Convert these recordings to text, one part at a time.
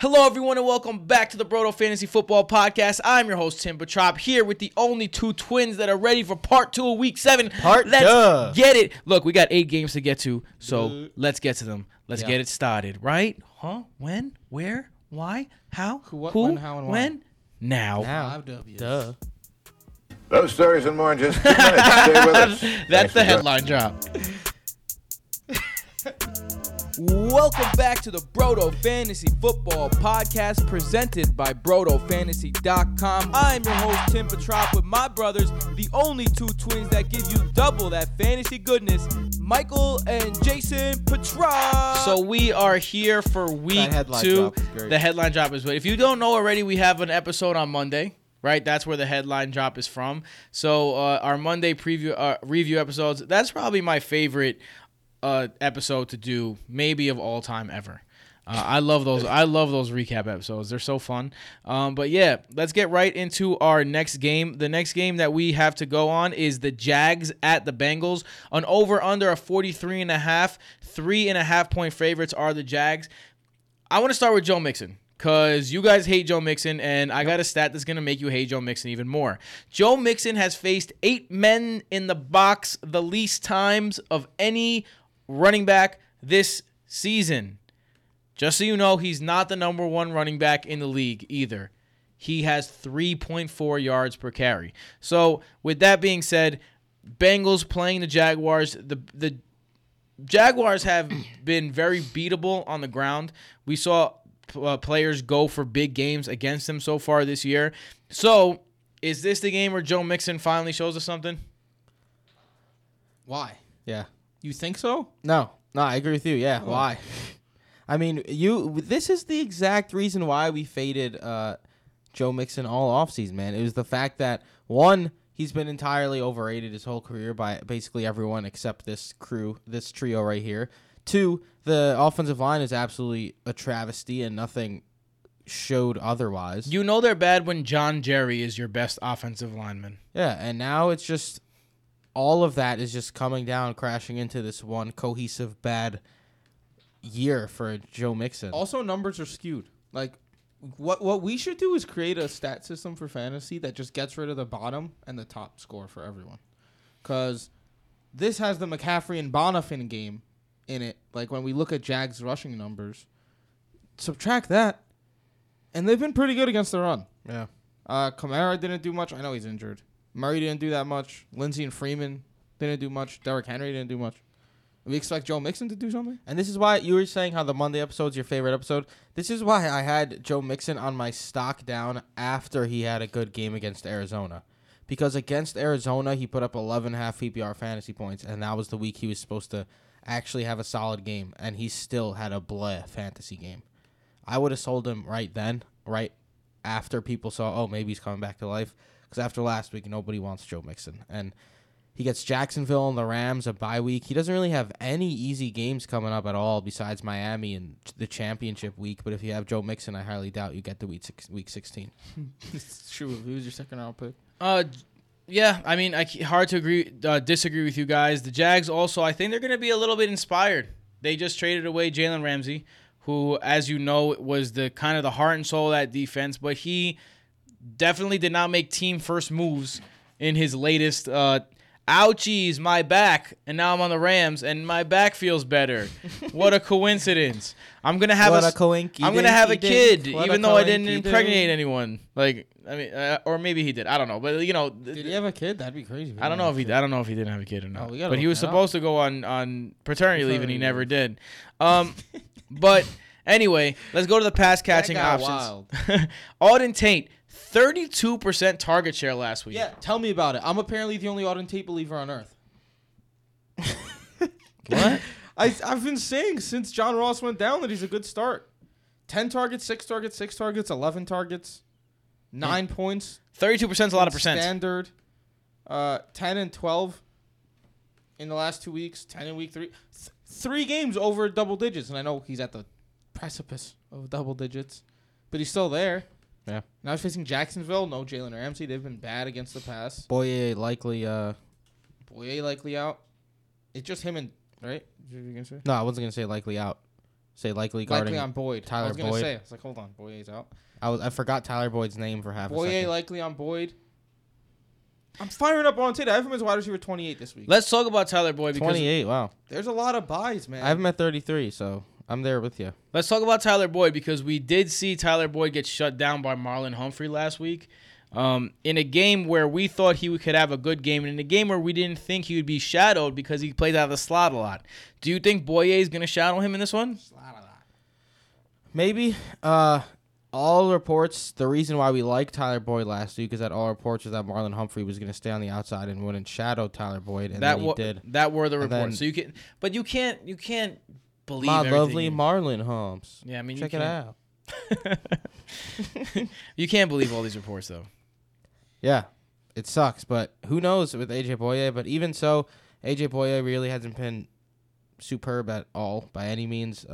Hello, everyone, and welcome back to the Broto Fantasy Football Podcast. I'm your host, Tim Petrop, here with the only two twins that are ready for Part 2 of Week 7. Let's get it. Look, we got 8 games to get to, so let's get to them. Let's get it started, right? Huh? When? Where? Why? How? Who? What, who? When? How? And why? When? Now. Duh. Those stories and more in just 2 minutes. Stay with us. That's the headline drop. Welcome back to the Broto Fantasy Football Podcast, presented by BrotoFantasy.com. I'm your host, Tim Petrop, with my brothers, the only two twins that give you double that fantasy goodness, Michael and Jason Petrop. So we are here for week 2. The headline drop is great. If you don't know already, we have an episode on Monday. Right, that's where the headline drop is from. So our Monday review episodes, that's probably my favorite episode to do, maybe of all time ever. I love those recap episodes. They're so fun. But yeah, let's get right into our next game. The next game that we have to go on is the Jags at the Bengals. An over-under of 43.5. 3.5-point favorites are the Jags. I want to start with Joe Mixon, because you guys hate Joe Mixon, and I got a stat that's going to make you hate Joe Mixon even more. Joe Mixon has faced 8 men in the box the least times of any running back this season. Just so you know, he's not the number one running back in the league either. He has 3.4 yards per carry. So, with that being said, Bengals playing the Jaguars, the Jaguars have been very beatable on the ground. We saw players go for big games against them so far this year. So, is this the game where Joe Mixon finally shows us something? Why? Yeah. You think so? No, I agree with you. Yeah. Oh. Why? I mean, this is the exact reason why we faded Joe Mixon all offseason, man. It was the fact that, one, he's been entirely overrated his whole career by basically everyone except this trio right here. 2, the offensive line is absolutely a travesty, and nothing showed otherwise. You know they're bad when John Jerry is your best offensive lineman. Yeah, and now it's just all of that is just coming down, crashing into this one cohesive bad year for Joe Mixon. Also, numbers are skewed. Like, what we should do is create a stat system for fantasy that just gets rid of the bottom and the top score for everyone. Because this has the McCaffrey and Bonifant game in it. Like, when we look at Jags rushing numbers, subtract that, and they've been pretty good against the run. Yeah. Kamara didn't do much. I know he's injured. Murray didn't do that much. Lindsey and Freeman didn't do much. Derrick Henry didn't do much. We expect Joe Mixon to do something? And this is why you were saying how the Monday episode's your favorite episode. This is why I had Joe Mixon on my stock down after he had a good game against Arizona. Because against Arizona, he put up 11.5 PPR fantasy points, and that was the week he was supposed to actually have a solid game, and he still had a bleh fantasy game. I would have sold him right then, right after people saw, oh, maybe he's coming back to life, because after last week, nobody wants Joe Mixon. And he gets Jacksonville and the Rams, a bye week. He doesn't really have any easy games coming up at all besides Miami and the championship week, but if you have Joe Mixon, I highly doubt you get the week 16. It's true. Who was your second-round pick? Yeah, I mean, hard to disagree with you guys. The Jags also, I think they're going to be a little bit inspired. They just traded away Jalen Ramsey, who, as you know, was the kind of the heart and soul of that defense, but he definitely did not make team-first moves in his latest, ouchies, my back, and now I'm on the Rams, and my back feels better. What a coincidence. I'm going to have a kid, even though I didn't impregnate anyone. Like, I mean, or maybe he did. I don't know. But, you know. Did he have a kid? That'd be crazy. I don't know if he didn't have a kid or not. But he was supposed to go on paternity leave, and he never did. But anyway, let's go to the pass-catching options. Golden Tate, 32% target share last week. Yeah, tell me about it. I'm apparently the only Auden Tate believer on earth. What? I've been saying since John Ross went down that he's a good start. 10 targets, 6 targets, 6 targets, 11 targets. 9 points. 32% is a lot of percent. Standard. 10 and 12 in the last 2 weeks. 10 in week 3. 3 games over double digits. And I know he's at the precipice of double digits. But he's still there. Yeah. Now he's facing Jacksonville. No Jalen Ramsey. They've been bad against the pass. Boye likely out. It's just him and... Right? No, I wasn't going to say likely out. Say likely guarding. Likely on Boyd. Tyler Boyd. I was going to say. I was like, hold on. Boye's out. I forgot Tyler Boyd's name for half a second. Boye likely on Boyd. I'm firing up on Tate. I have him as wide receiver 28 this week. Let's talk about Tyler Boyd. 28, wow. There's a lot of buys, man. I have him at 33, so I'm there with you. Let's talk about Tyler Boyd because we did see Tyler Boyd get shut down by Marlon Humphrey last week in a game where we thought he could have a good game and in a game where we didn't think he would be shadowed because he plays out of the slot a lot. Do you think Boye is going to shadow him in this one? Slot a lot. Maybe. All reports, the reason why we liked Tyler Boyd last week is that all reports was that Marlon Humphrey was going to stay on the outside and wouldn't shadow Tyler Boyd, and that he did. That were the reports. So you can't believe my everything. Lovely Marlon Humps. Yeah, I mean, check it out. You can't believe all these reports though. Yeah, it sucks, but who knows with A.J. Bouye? But even so, A.J. Bouye really hasn't been superb at all by any means.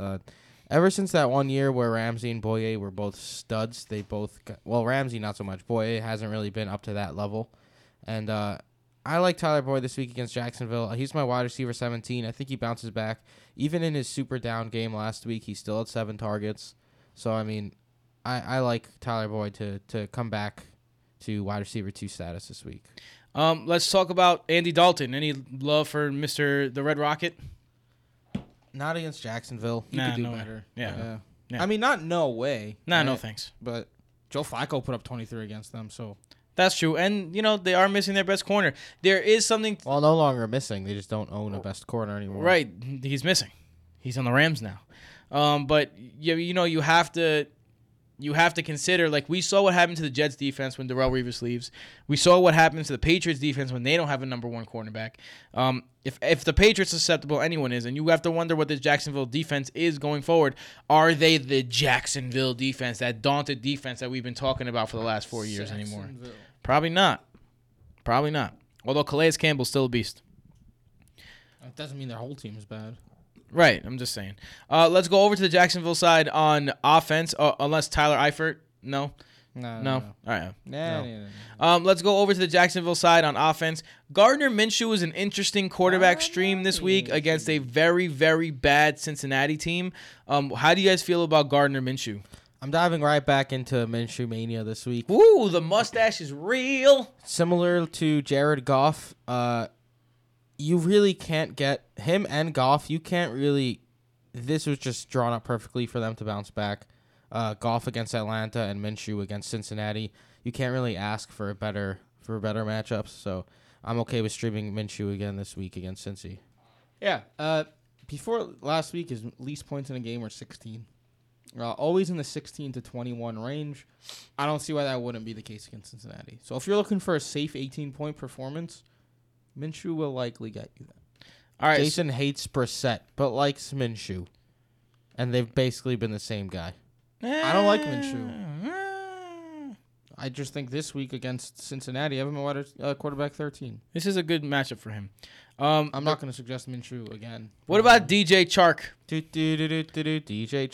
Ever since that one year where Ramsey and Bouye were both studs, they both got, well, Ramsey not so much. Bouye hasn't really been up to that level. And I like Tyler Boyd this week against Jacksonville. He's my wide receiver 17. I think he bounces back. Even in his super down game last week, he still had 7 targets. So, I mean, I like Tyler Boyd to come back to wide receiver 2 status this week. Let's talk about Andy Dalton. Any love for Mr. the Red Rocket? Not against Jacksonville. He could do better. Yeah. I mean, not no way. Right? No thanks. But Joe Flacco put up 23 against them, so. That's true. And, you know, they are missing their best corner. There is something. Well, no longer missing. They just don't own a best corner anymore. Right. He's missing. He's on the Rams now. But, you know, you have to consider, like, we saw what happened to the Jets defense when Darrelle Revis leaves. We saw what happened to the Patriots defense when they don't have a number 1 cornerback. If the Patriots are susceptible, anyone is. And you have to wonder what this Jacksonville defense is going forward. Are they the Jacksonville defense, that daunted defense that we've been talking about for the last 4 years anymore? Probably not. Although Calais Campbell's still a beast. That doesn't mean their whole team is bad. Right, I'm just saying. Let's go over to the Jacksonville side on offense, unless Tyler Eifert. No. All right. No. Let's go over to the Jacksonville side on offense. Gardner Minshew is an interesting quarterback stream this week against a very, very bad Cincinnati team. How do you guys feel about Gardner Minshew? I'm diving right back into Minshew Mania this week. Ooh, the mustache is real. Similar to Jared Goff, you really can't get him and Goff. You can't really. This was just drawn up perfectly for them to bounce back. Goff against Atlanta and Minshew against Cincinnati. You can't really ask for better matchups. So I'm okay with streaming Minshew again this week against Cincy. Yeah. Before last week, his least points in a game were 16. Always in the 16 to 21 range. I don't see why that wouldn't be the case against Cincinnati. So if you're looking for a safe 18-point performance, Minshew will likely get you that. All right. Jason hates Brissett, but likes Minshew. And they've basically been the same guy. I don't like Minshew. I just think this week against Cincinnati, I have him at quarterback 13. This is a good matchup for him. I'm not going to suggest Minshew again. What about DJ Chark? DJ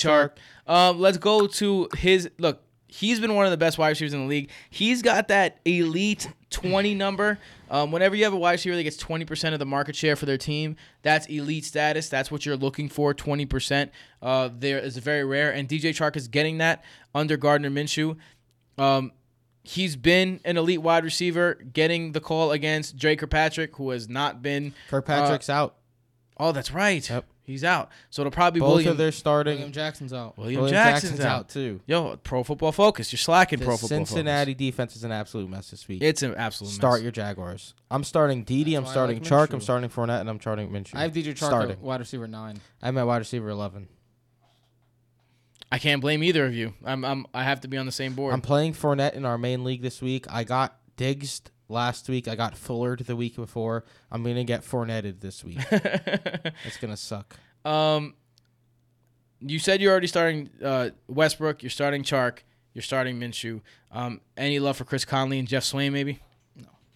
Chark. Let's go to his look. He's been one of the best wide receivers in the league. He's got that elite 20 number. Whenever you have a wide receiver that gets 20% of the market share for their team, that's elite status. That's what you're looking for, 20%. There is very rare, and DJ Chark is getting that under Gardner Minshew. He's been an elite wide receiver, getting the call against Drake Kirkpatrick, who has not been. Kirkpatrick's out. Oh, that's right. Yep. He's out. So it'll probably be William. Both of their starting. William Jackson's out. William Jackson's out, too. Yo, Pro Football Focus. You're slacking Pro Football Focus. Cincinnati defense is an absolute mess this week. It's an absolute mess. Start your Jaguars. I'm starting Dede. I'm starting Chark. I'm starting Fournette, and I'm starting Minshew. I have DJ Chark at wide receiver 9. I'm at wide receiver 11. I can't blame either of you. I have to be on the same board. I'm playing Fournette in our main league this week. I got Diggs last week. I got Fullered the week before. I'm going to get Fournetted this week. It's going to suck. You said you're already starting Westbrook. You're starting Chark. You're starting Minshew. Any love for Chris Conley and Jeff Swain, maybe?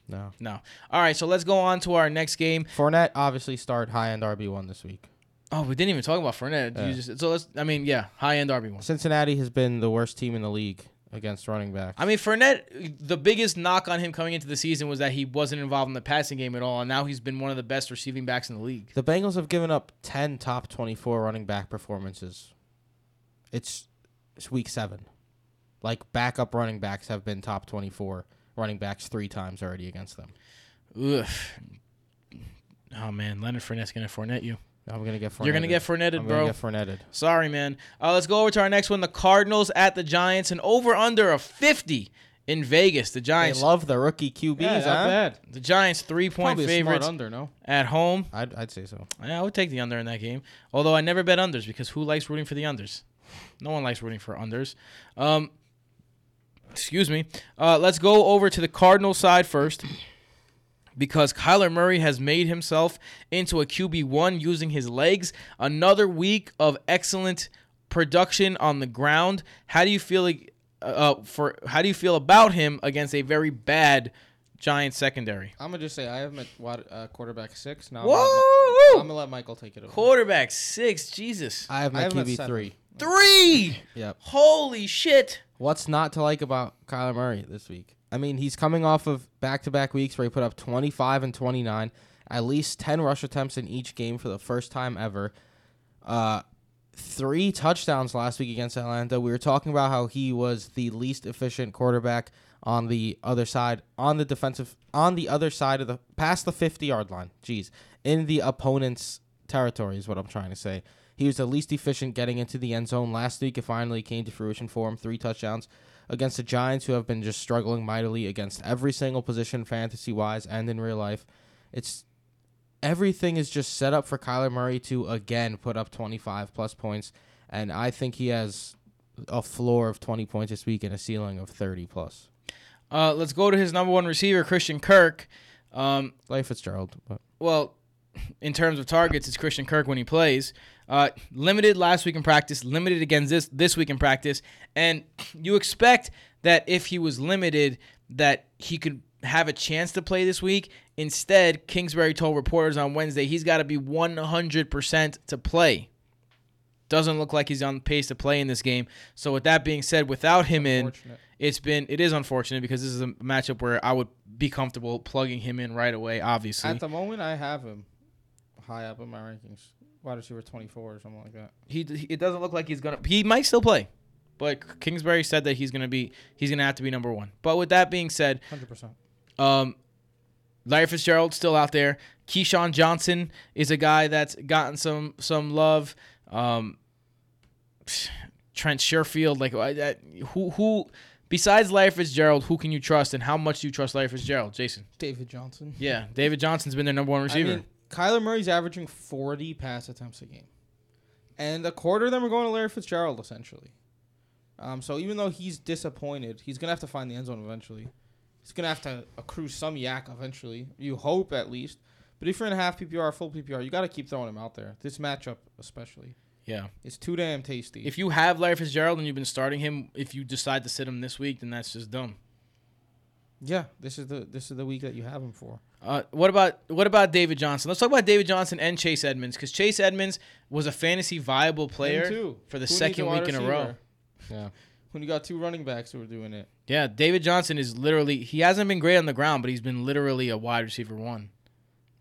No. All right, so let's go on to our next game. Fournette obviously started high-end RB1 this week. Oh, we didn't even talk about Fournette. Yeah. High-end RB1. Cincinnati has been the worst team in the league against running backs. I mean, Fournette, the biggest knock on him coming into the season was that he wasn't involved in the passing game at all, and now he's been one of the best receiving backs in the league. The Bengals have given up 10 top 24 running back performances. It's week 7. Like, backup running backs have been top 24 running backs 3 times already against them. Ugh. Oh, man, Leonard Fournette's going to Fournette you. I'm going to get Fournetted. You're going to get Fournetted, bro. I'm going to get Fournetted. Sorry, man. Let's go over to our next one, the Cardinals at the Giants, and over-under of 50 in Vegas. The Giants. They love the rookie QBs, yeah, not bad. The Giants, 3-point favorites under, no? At home. I'd say so. Yeah, I would take the under in that game, although I never bet unders because who likes rooting for the unders? No one likes rooting for unders. Excuse me. Let's go over to the Cardinals side first. Because Kyler Murray has made himself into a QB1 using his legs. Another week of excellent production on the ground. How do you feel about him against a very bad Giants secondary? I'm gonna just say I have him at quarterback 6. Now I'm gonna let Michael take it over. Quarterback 6, Jesus. I have my QB 3. 3. Yep. Holy shit. What's not to like about Kyler Murray this week? I mean, he's coming off of back-to-back weeks where he put up 25 and 29, at least 10 rush attempts in each game for the first time ever. 3 touchdowns last week against Atlanta. We were talking about how he was the least efficient quarterback on the other side, on the other side of past the 50-yard line. Jeez. In the opponent's territory is what I'm trying to say. He was the least efficient getting into the end zone last week. It finally came to fruition for him. 3 touchdowns against the Giants, who have been just struggling mightily against every single position fantasy-wise and in real life. Everything is just set up for Kyler Murray to, again, put up 25-plus points, and I think he has a floor of 20 points this week and a ceiling of 30-plus. Let's go to his number 1 receiver, Christian Kirk. Larry Fitzgerald. Well, in terms of targets, it's Christian Kirk when he plays. Limited last week in practice, limited again this week in practice, and you expect that if he was limited that he could have a chance to play this week. Instead, Kingsbury told reporters on Wednesday he's got to be 100% to play. Doesn't look like he's on pace to play in this game. So with that being said, without him in, it is unfortunate because this is a matchup where I would be comfortable plugging him in right away, obviously. At the moment, I have him high up in my rankings. Wide receiver 24 or something like that. It doesn't look like he's gonna. He might still play, but Kingsbury said that he's gonna have to be number 1. But with that being said, 100%. Larry Fitzgerald still out there. Keyshawn Johnson is a guy that's gotten some love. Trent Sherfield, who besides Larry Fitzgerald, who can you trust, and how much do you trust Larry Fitzgerald, Jason? David Johnson. Yeah, David Johnson's been their number 1 receiver. Kyler Murray's averaging 40 pass attempts a game. And a quarter of them are going to Larry Fitzgerald, essentially. So even though he's disappointed, he's going to have to find the end zone eventually. He's going to have to accrue some yak eventually. You hope, at least. But if you're in half PPR, full PPR, you got to keep throwing him out there. This matchup, especially. Yeah. It's too damn tasty. If you have Larry Fitzgerald and you've been starting him, if you decide to sit him this week, then that's just dumb. Yeah, this is the week that you have him for. What about David Johnson? Let's talk about David Johnson and Chase Edmonds, because Chase Edmonds was a fantasy viable player for the second week in a row. Yeah, when you got 2 running backs who were doing it. Yeah, David Johnson is literally, he hasn't been great on the ground, but he's been literally a wide receiver 1.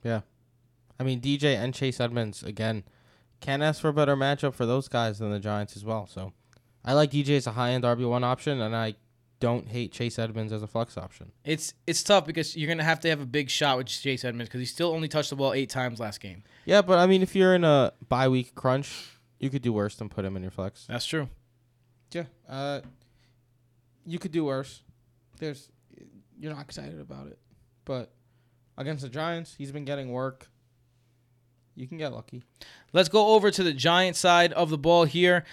Yeah, I mean DJ and Chase Edmonds again, can't ask for a better matchup for those guys than the Giants as well. So, I like DJ as a high end RB1 option, and I don't hate Chase Edmonds as a flex option. It's tough because you're going to have a big shot with Chase Edmonds because he still only touched the ball 8 times last game. Yeah, but, I mean, if you're in a bye week crunch, you could do worse than put him in your flex. That's true. Yeah. You could do worse. You're not excited about it. But against the Giants, he's been getting work. You can get lucky. Let's go over to the Giants side of the ball here.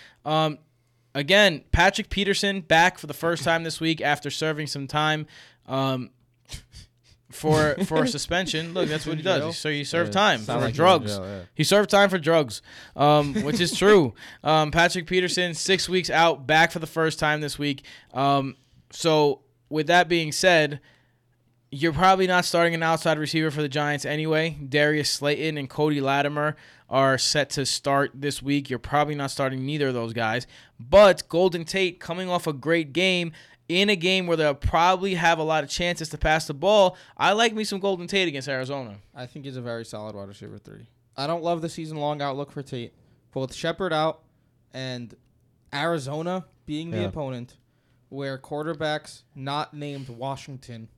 Again, Patrick Peterson back for the first time this week after serving some time for suspension. Look, that's what he does. So he served time for drugs. He served time for drugs, which is true. Patrick Peterson, 6 weeks out, back for the first time this week. So with that being said, You're probably not starting an outside receiver for the Giants anyway. Darius Slayton and Cody Latimer are set to start this week. You're probably not starting neither of those guys. But Golden Tate coming off a great game in a game where they'll probably have a lot of chances to pass the ball. I like me some Golden Tate against Arizona. I think he's a very solid wide receiver 3. I don't love the season-long outlook for Tate. Both Shepard out and Arizona being the opponent where quarterbacks not named Washington,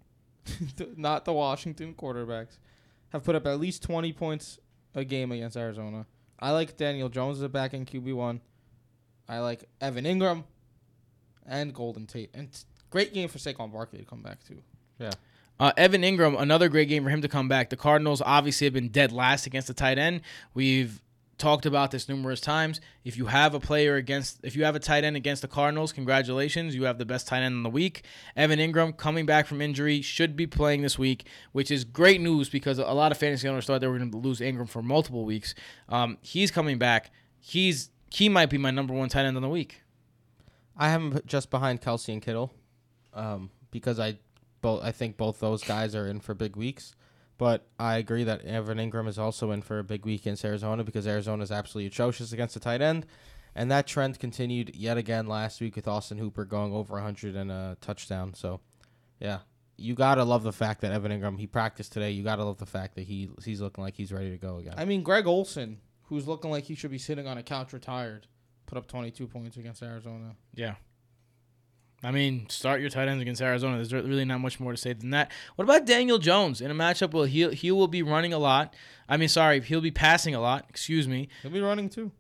not the Washington quarterbacks, have put up at least 20 points a game against Arizona. I like Daniel Jones as a back in QB1. I like Evan Engram and Golden Tate. And great game for Saquon Barkley to come back, too. Yeah. Evan Engram, another great game for him to come back. The Cardinals obviously have been dead last against the tight end. We've talked about this numerous times. If you have a player against, if you have a tight end against the Cardinals, congratulations. You have the best tight end in the week. Evan Engram coming back from injury should be playing this week, which is great news because a lot of fantasy owners thought they were going to lose Engram for multiple weeks. He's coming back. He might be my number one tight end on the week. I have him just behind Kelsey and Kittle because I think both those guys are in for big weeks. But I agree that Evan Engram is also in for a big week against Arizona because Arizona is absolutely atrocious against the tight end. And that trend continued yet again last week with Austin Hooper going over 100 and a touchdown. So, yeah, you got to love the fact that Evan Engram, he practiced today. You got to love the fact that he's looking like he's ready to go again. I mean, Greg Olsen, who's looking like he should be sitting on a couch retired, put up 22 points against Arizona. Yeah. I mean, start your tight ends against Arizona. There's really not much more to say than that. What about Daniel Jones in a matchup where he will be running a lot? I mean, sorry, he'll be passing a lot. Excuse me. He'll be running too.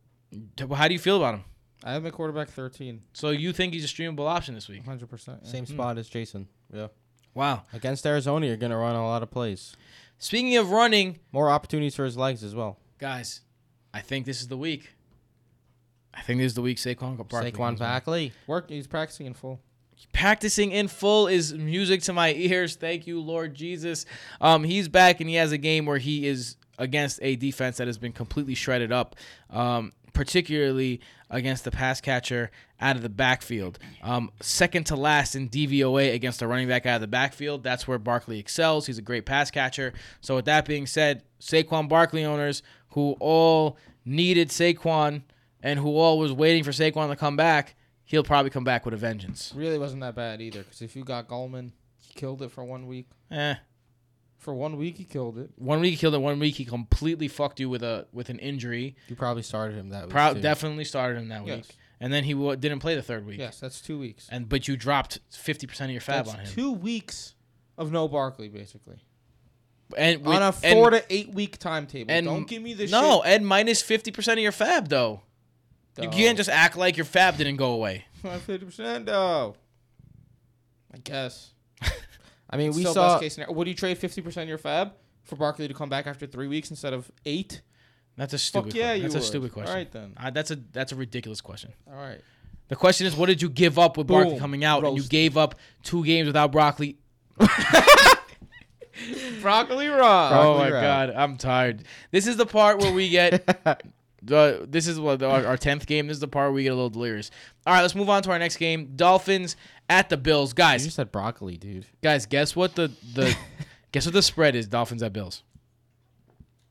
How do you feel about him? I have him at quarterback 13. So you think he's a streamable option this week? 100%. Yeah. Same spot as Jason. Yeah. Wow. Against Arizona, you're going to run a lot of plays. Speaking of running. More opportunities for his legs as well. Guys, I think this is the week. I think this is the week Saquon Barkley. He's practicing in full. Practicing in full is music to my ears. Thank you, Lord Jesus. He's back, and he has a game where he is against a defense that has been completely shredded up, particularly against the pass catcher out of the backfield. Second to last in DVOA against a running back out of the backfield. That's where Barkley excels. He's a great pass catcher. So with that being said, Saquon Barkley owners who all needed Saquon and who all was waiting for Saquon to come back, he'll probably come back with a vengeance. Really wasn't that bad either, because if you got Gallman, he killed it for 1 week. For 1 week, he killed it. 1 week, he killed it. 1 week, he completely fucked you with an injury. You probably started him that week, too. Definitely started him that week. And then he didn't play the third week. Yes, that's 2 weeks. But you dropped 50% of your fab on him. 2 weeks of no Barkley, basically. On a 4 to 8 week timetable. Don't give me this shit. No, and minus 50% of your fab, though. You can't just act like your fab didn't go away. 50% though. I guess. I mean, we saw. Best case scenario. Would you trade 50% of your fab for Barkley to come back after 3 weeks instead of 8? That's a stupid. Fuck yeah, question. That's a stupid question. All right then. That's a ridiculous question. All right. The question is, what did you give up with Barkley coming out? Roasted. And you gave up 2 games without Broccoli. Broccoli raw. Oh my God, I'm tired. This is the part where we get. This is our 10th game. This is the part where we get a little delirious. All right, let's move on to our next game. Dolphins at the Bills. Guys. You said broccoli, dude. Guys, guess what the spread is, Dolphins at Bills.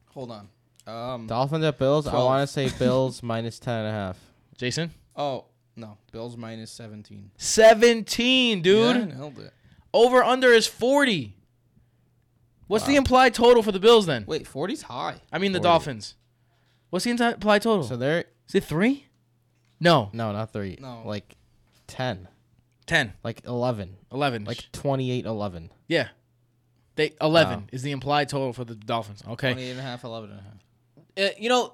Hold on. Dolphins at Bills? 12. I want to say Bills minus 10.5. Jason? Oh, no. Bills minus 17. 17, dude. Yeah, I nailed it. Over under is 40. What's the implied total for the Bills then? Wait, 40's high. I mean 40. The Dolphins. What's the implied total? So there is it 3? No. No, not 3. No. Like 10. 10. Like 11. 11. Like 28-11. Yeah. 11 is the implied total for the Dolphins. Okay. 28.5, 11.5. You know,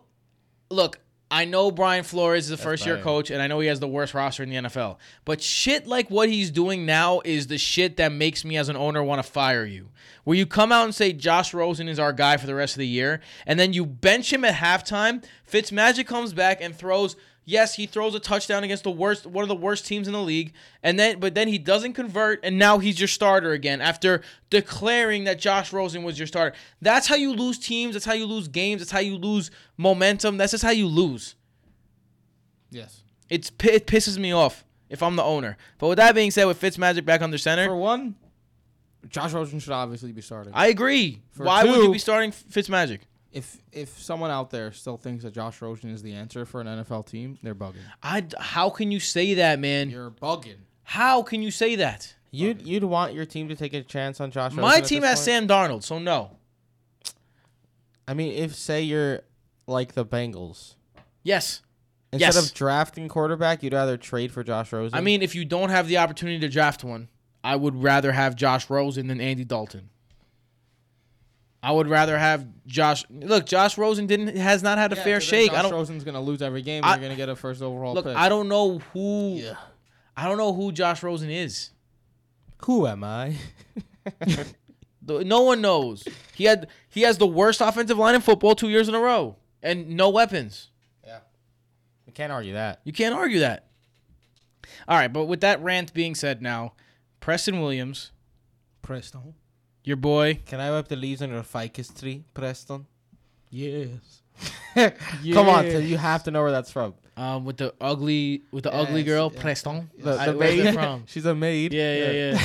look, I know Brian Flores is a first-year coach, and I know he has the worst roster in the NFL. But shit like what he's doing now is the shit that makes me as an owner want to fire you. Where you come out and say Josh Rosen is our guy for the rest of the year, and then you bench him at halftime. Fitzmagic comes back and throws. Yes, he throws a touchdown against one of the worst teams in the league, but then he doesn't convert, and now he's your starter again after declaring that Josh Rosen was your starter. That's how you lose teams. That's how you lose games. That's how you lose momentum. That's just how you lose. Yes, it pisses me off if I'm the owner. But with that being said, with Fitzmagic back under center, for one, Josh Rosen should obviously be starting. I agree. Why would you be starting Fitzmagic? If someone out there still thinks that Josh Rosen is the answer for an NFL team, they're bugging. How can you say that, man? You're bugging. How can you say that? You'd want your team to take a chance on Josh Rosen. My team has Sam Darnold, so no. I mean, if say you're like the Bengals. Yes. Instead of drafting quarterback, you'd rather trade for Josh Rosen. I mean, if you don't have the opportunity to draft one, I would rather have Josh Rosen than Andy Dalton. I would rather have Josh. Look, Josh Rosen has not had a fair shake. Josh Rosen's gonna lose every game. And you're gonna get a first overall pick. I don't know who Josh Rosen is. Who am I? No one knows. He has the worst offensive line in football 2 years in a row and no weapons. Yeah, you can't argue that. All right, but with that rant being said, now Preston Williams. Preston. Your boy. Can I wipe the leaves on your ficus tree, Preston? Yes. Yes. Come on, you have to know where that's from. With the ugly girl, yes. Preston. The maid. From? She's a maid. Yeah.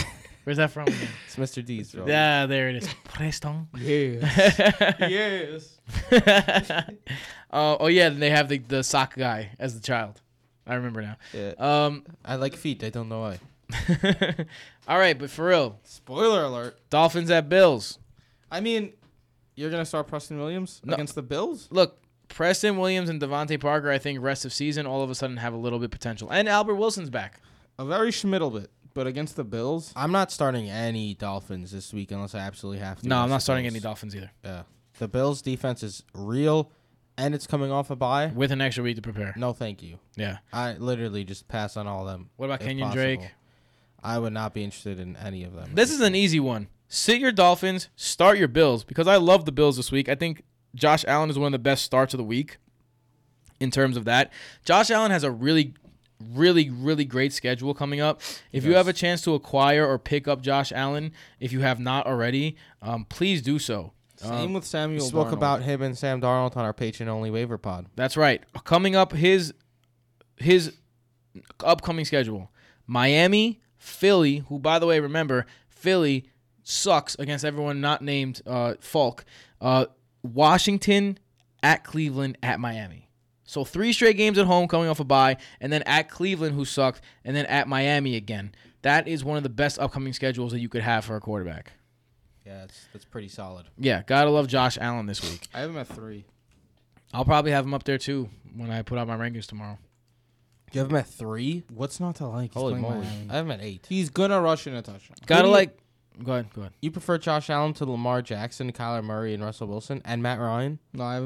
Where's that from? It's Mr. D's, bro. Yeah, there it is. Preston. Yes. Yes. And they have the sock guy as the child. I remember now. Yeah. I like feet. I don't know why. All right, but for real. Spoiler alert. Dolphins at Bills. I mean, you're going to start Preston Williams against the Bills? Look, Preston Williams and Devontae Parker, I think, rest of season, all of a sudden have a little bit potential. And Albert Wilson's back. A very schmiddle bit, but against the Bills. I'm not starting any Dolphins this week unless I absolutely have to. No, I'm not starting any Dolphins either. Yeah. The Bills' defense is real, and it's coming off a bye. With an extra week to prepare. No, thank you. Yeah. I literally just pass on all of them. What about Kenyon Drake? I would not be interested in any of them. This is an easy one. Sit your Dolphins, start your Bills, because I love the Bills this week. I think Josh Allen is one of the best starts of the week in terms of that. Josh Allen has a really, really, really great schedule coming up. If you have a chance to acquire or pick up Josh Allen, if you have not already, please do so. Same with Samuel Darnold. We spoke about him and Sam Darnold on our Patreon-only waiver pod. That's right. Coming up, his upcoming schedule. Miami, Philly, who, by the way, remember, Philly sucks against everyone not named Falk. Washington, at Cleveland, at Miami. So 3 straight games at home coming off a bye, and then at Cleveland, who sucked, and then at Miami again. That is one of the best upcoming schedules that you could have for a quarterback. Yeah, that's pretty solid. Yeah, gotta love Josh Allen this week. I have him at 3. I'll probably have him up there, too, when I put out my rankings tomorrow. You have him at 3? What's not to like? Holy moly. I have him at 8. He's going to rush in a touchdown. Go ahead. You prefer Josh Allen to Lamar Jackson, Kyler Murray, and Russell Wilson, and Matt Ryan? No, I have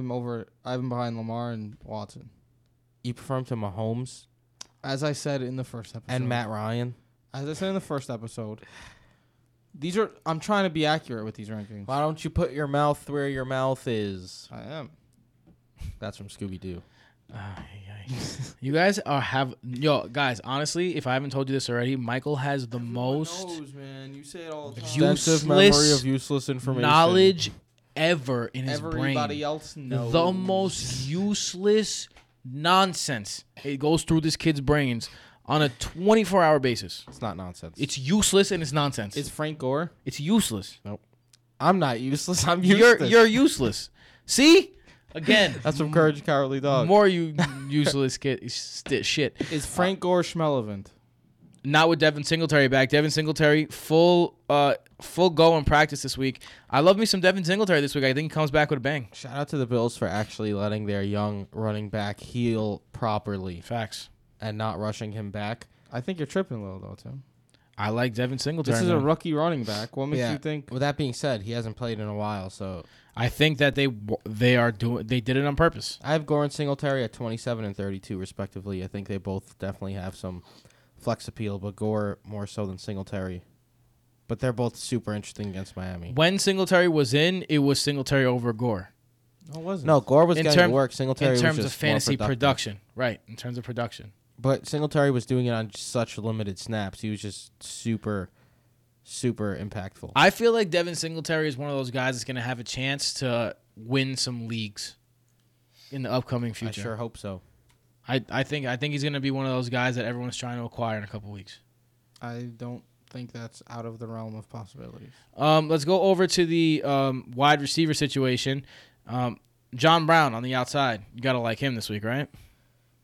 him behind Lamar and Watson. You prefer him to Mahomes? As I said in the first episode. And Matt Ryan? As I said in the first episode. I'm trying to be accurate with these rankings. Why don't you put your mouth where your mouth is? I am. That's from Scooby-Doo. You guys guys, honestly, if I haven't told you this already, Michael has the most knows, man. You say it all the time. Extensive memory of useless information. Knowledge ever in his brain. Everybody else knows. The most useless nonsense. It goes through this kid's brains on a 24-hour basis. It's not nonsense. It's useless and it's nonsense. It's Frank Gore. It's useless. Nope. I'm not useless. I'm useless. You're useless. See? Again, that's from Courage Cowardly Dog. More you useless kid shit. Is Frank Gore schmelevant? Not with Devin Singletary back. Devin Singletary full go in practice this week. I love me some Devin Singletary this week. I think he comes back with a bang. Shout out to the Bills for actually letting their young running back heal properly. Facts. And not rushing him back. I think you're tripping a little though, Tim. I like Devin Singletary. This is a rookie running back. What makes you think? With that being said, he hasn't played in a while, so I think that they did it on purpose. I have Gore and Singletary at 27 and 32 respectively. I think they both definitely have some flex appeal, but Gore more so than Singletary. But they're both super interesting against Miami. When Singletary was in, it was Singletary over Gore. No, it wasn't. No, Gore was getting work. Singletary was just more productive. In terms of fantasy production, right? In terms of production. But Singletary was doing it on such limited snaps. He was just super, super impactful. I feel like Devin Singletary is one of those guys that's going to have a chance to win some leagues in the upcoming future. I sure hope so. I think he's going to be one of those guys that everyone's trying to acquire in a couple weeks. I don't think that's out of the realm of possibilities. Let's go over to the wide receiver situation. John Brown on the outside. You got to like him this week, right?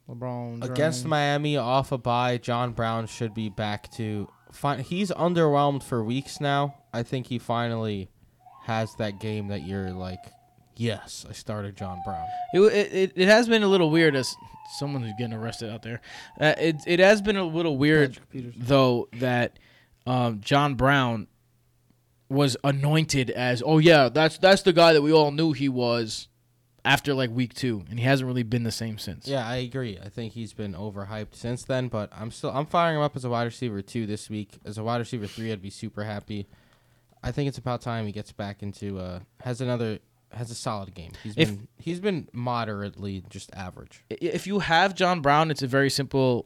LeBron James. Against Miami off a bye, John Brown should be back to fine. He's underwhelmed for weeks now. I think he finally has that game that you're like, yes, I started John Brown. It has been a little weird as someone who's getting arrested out there. It has been a little weird, though, that John Brown was anointed as, oh, yeah, that's the guy that we all knew he was after, like, week two, and he hasn't really been the same since. Yeah, I agree. I think he's been overhyped since then, but I'm firing him up as a wide receiver 2 this week. As a wide receiver 3, I'd be super happy. I think it's about time he gets back into has a solid game. He's been moderately just average. If you have John Brown, it's a very simple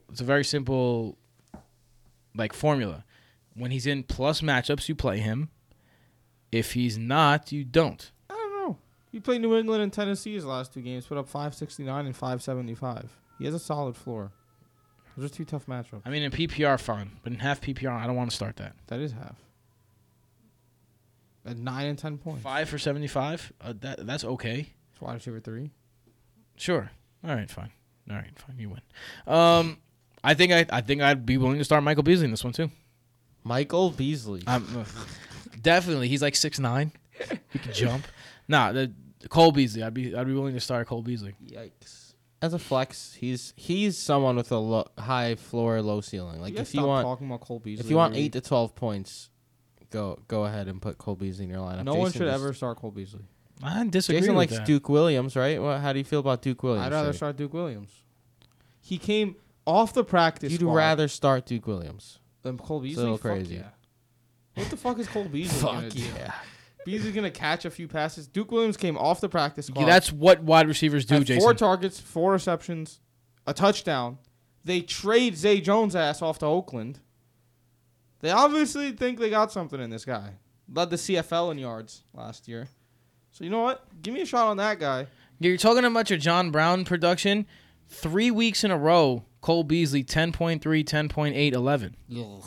like formula. When he's in plus matchups, you play him. If he's not, you don't. I don't know. You played New England and Tennessee his last two games, put up 569 and 575. He has a solid floor. Those are two tough matchups. I mean, in PPR, fine, but in half PPR, I don't want to start that. That is half. At 9 and 10 points. 5 for 75? That's okay. It's wide receiver 3? Sure. All right, fine. You win. I think I'd be willing to start Michael Beasley in this one, too. Michael Beasley. Definitely. He's like 6'9". He can jump. Nah, Cole Beasley. I'd be willing to start Cole Beasley. Yikes. As a flex, he's someone with a high floor, low ceiling. Like, if you want 8 to 12 points... Go ahead and put Cole Beasley in your lineup. No one should ever start Cole Beasley. I disagree. Jason likes Duke Williams, right? Well, how do you feel about Duke Williams? I'd rather start Duke Williams. He came off the practice squad. You'd rather start Duke Williams than Cole Beasley? It's a little crazy. Yeah. What the fuck is Cole Beasley going to do? Beasley's going to catch a few passes. Duke Williams came off the practice squad. Yeah, that's what wide receivers do, Jason. 4 targets, 4 receptions, a touchdown. They trade Zay Jones' ass off to Oakland. They obviously think they got something in this guy. Led the CFL in yards last year. So, you know what? Give me a shot on that guy. You're talking about your John Brown production. 3 weeks in a row, Cole Beasley, 10.3, 10.8, 11. Ugh.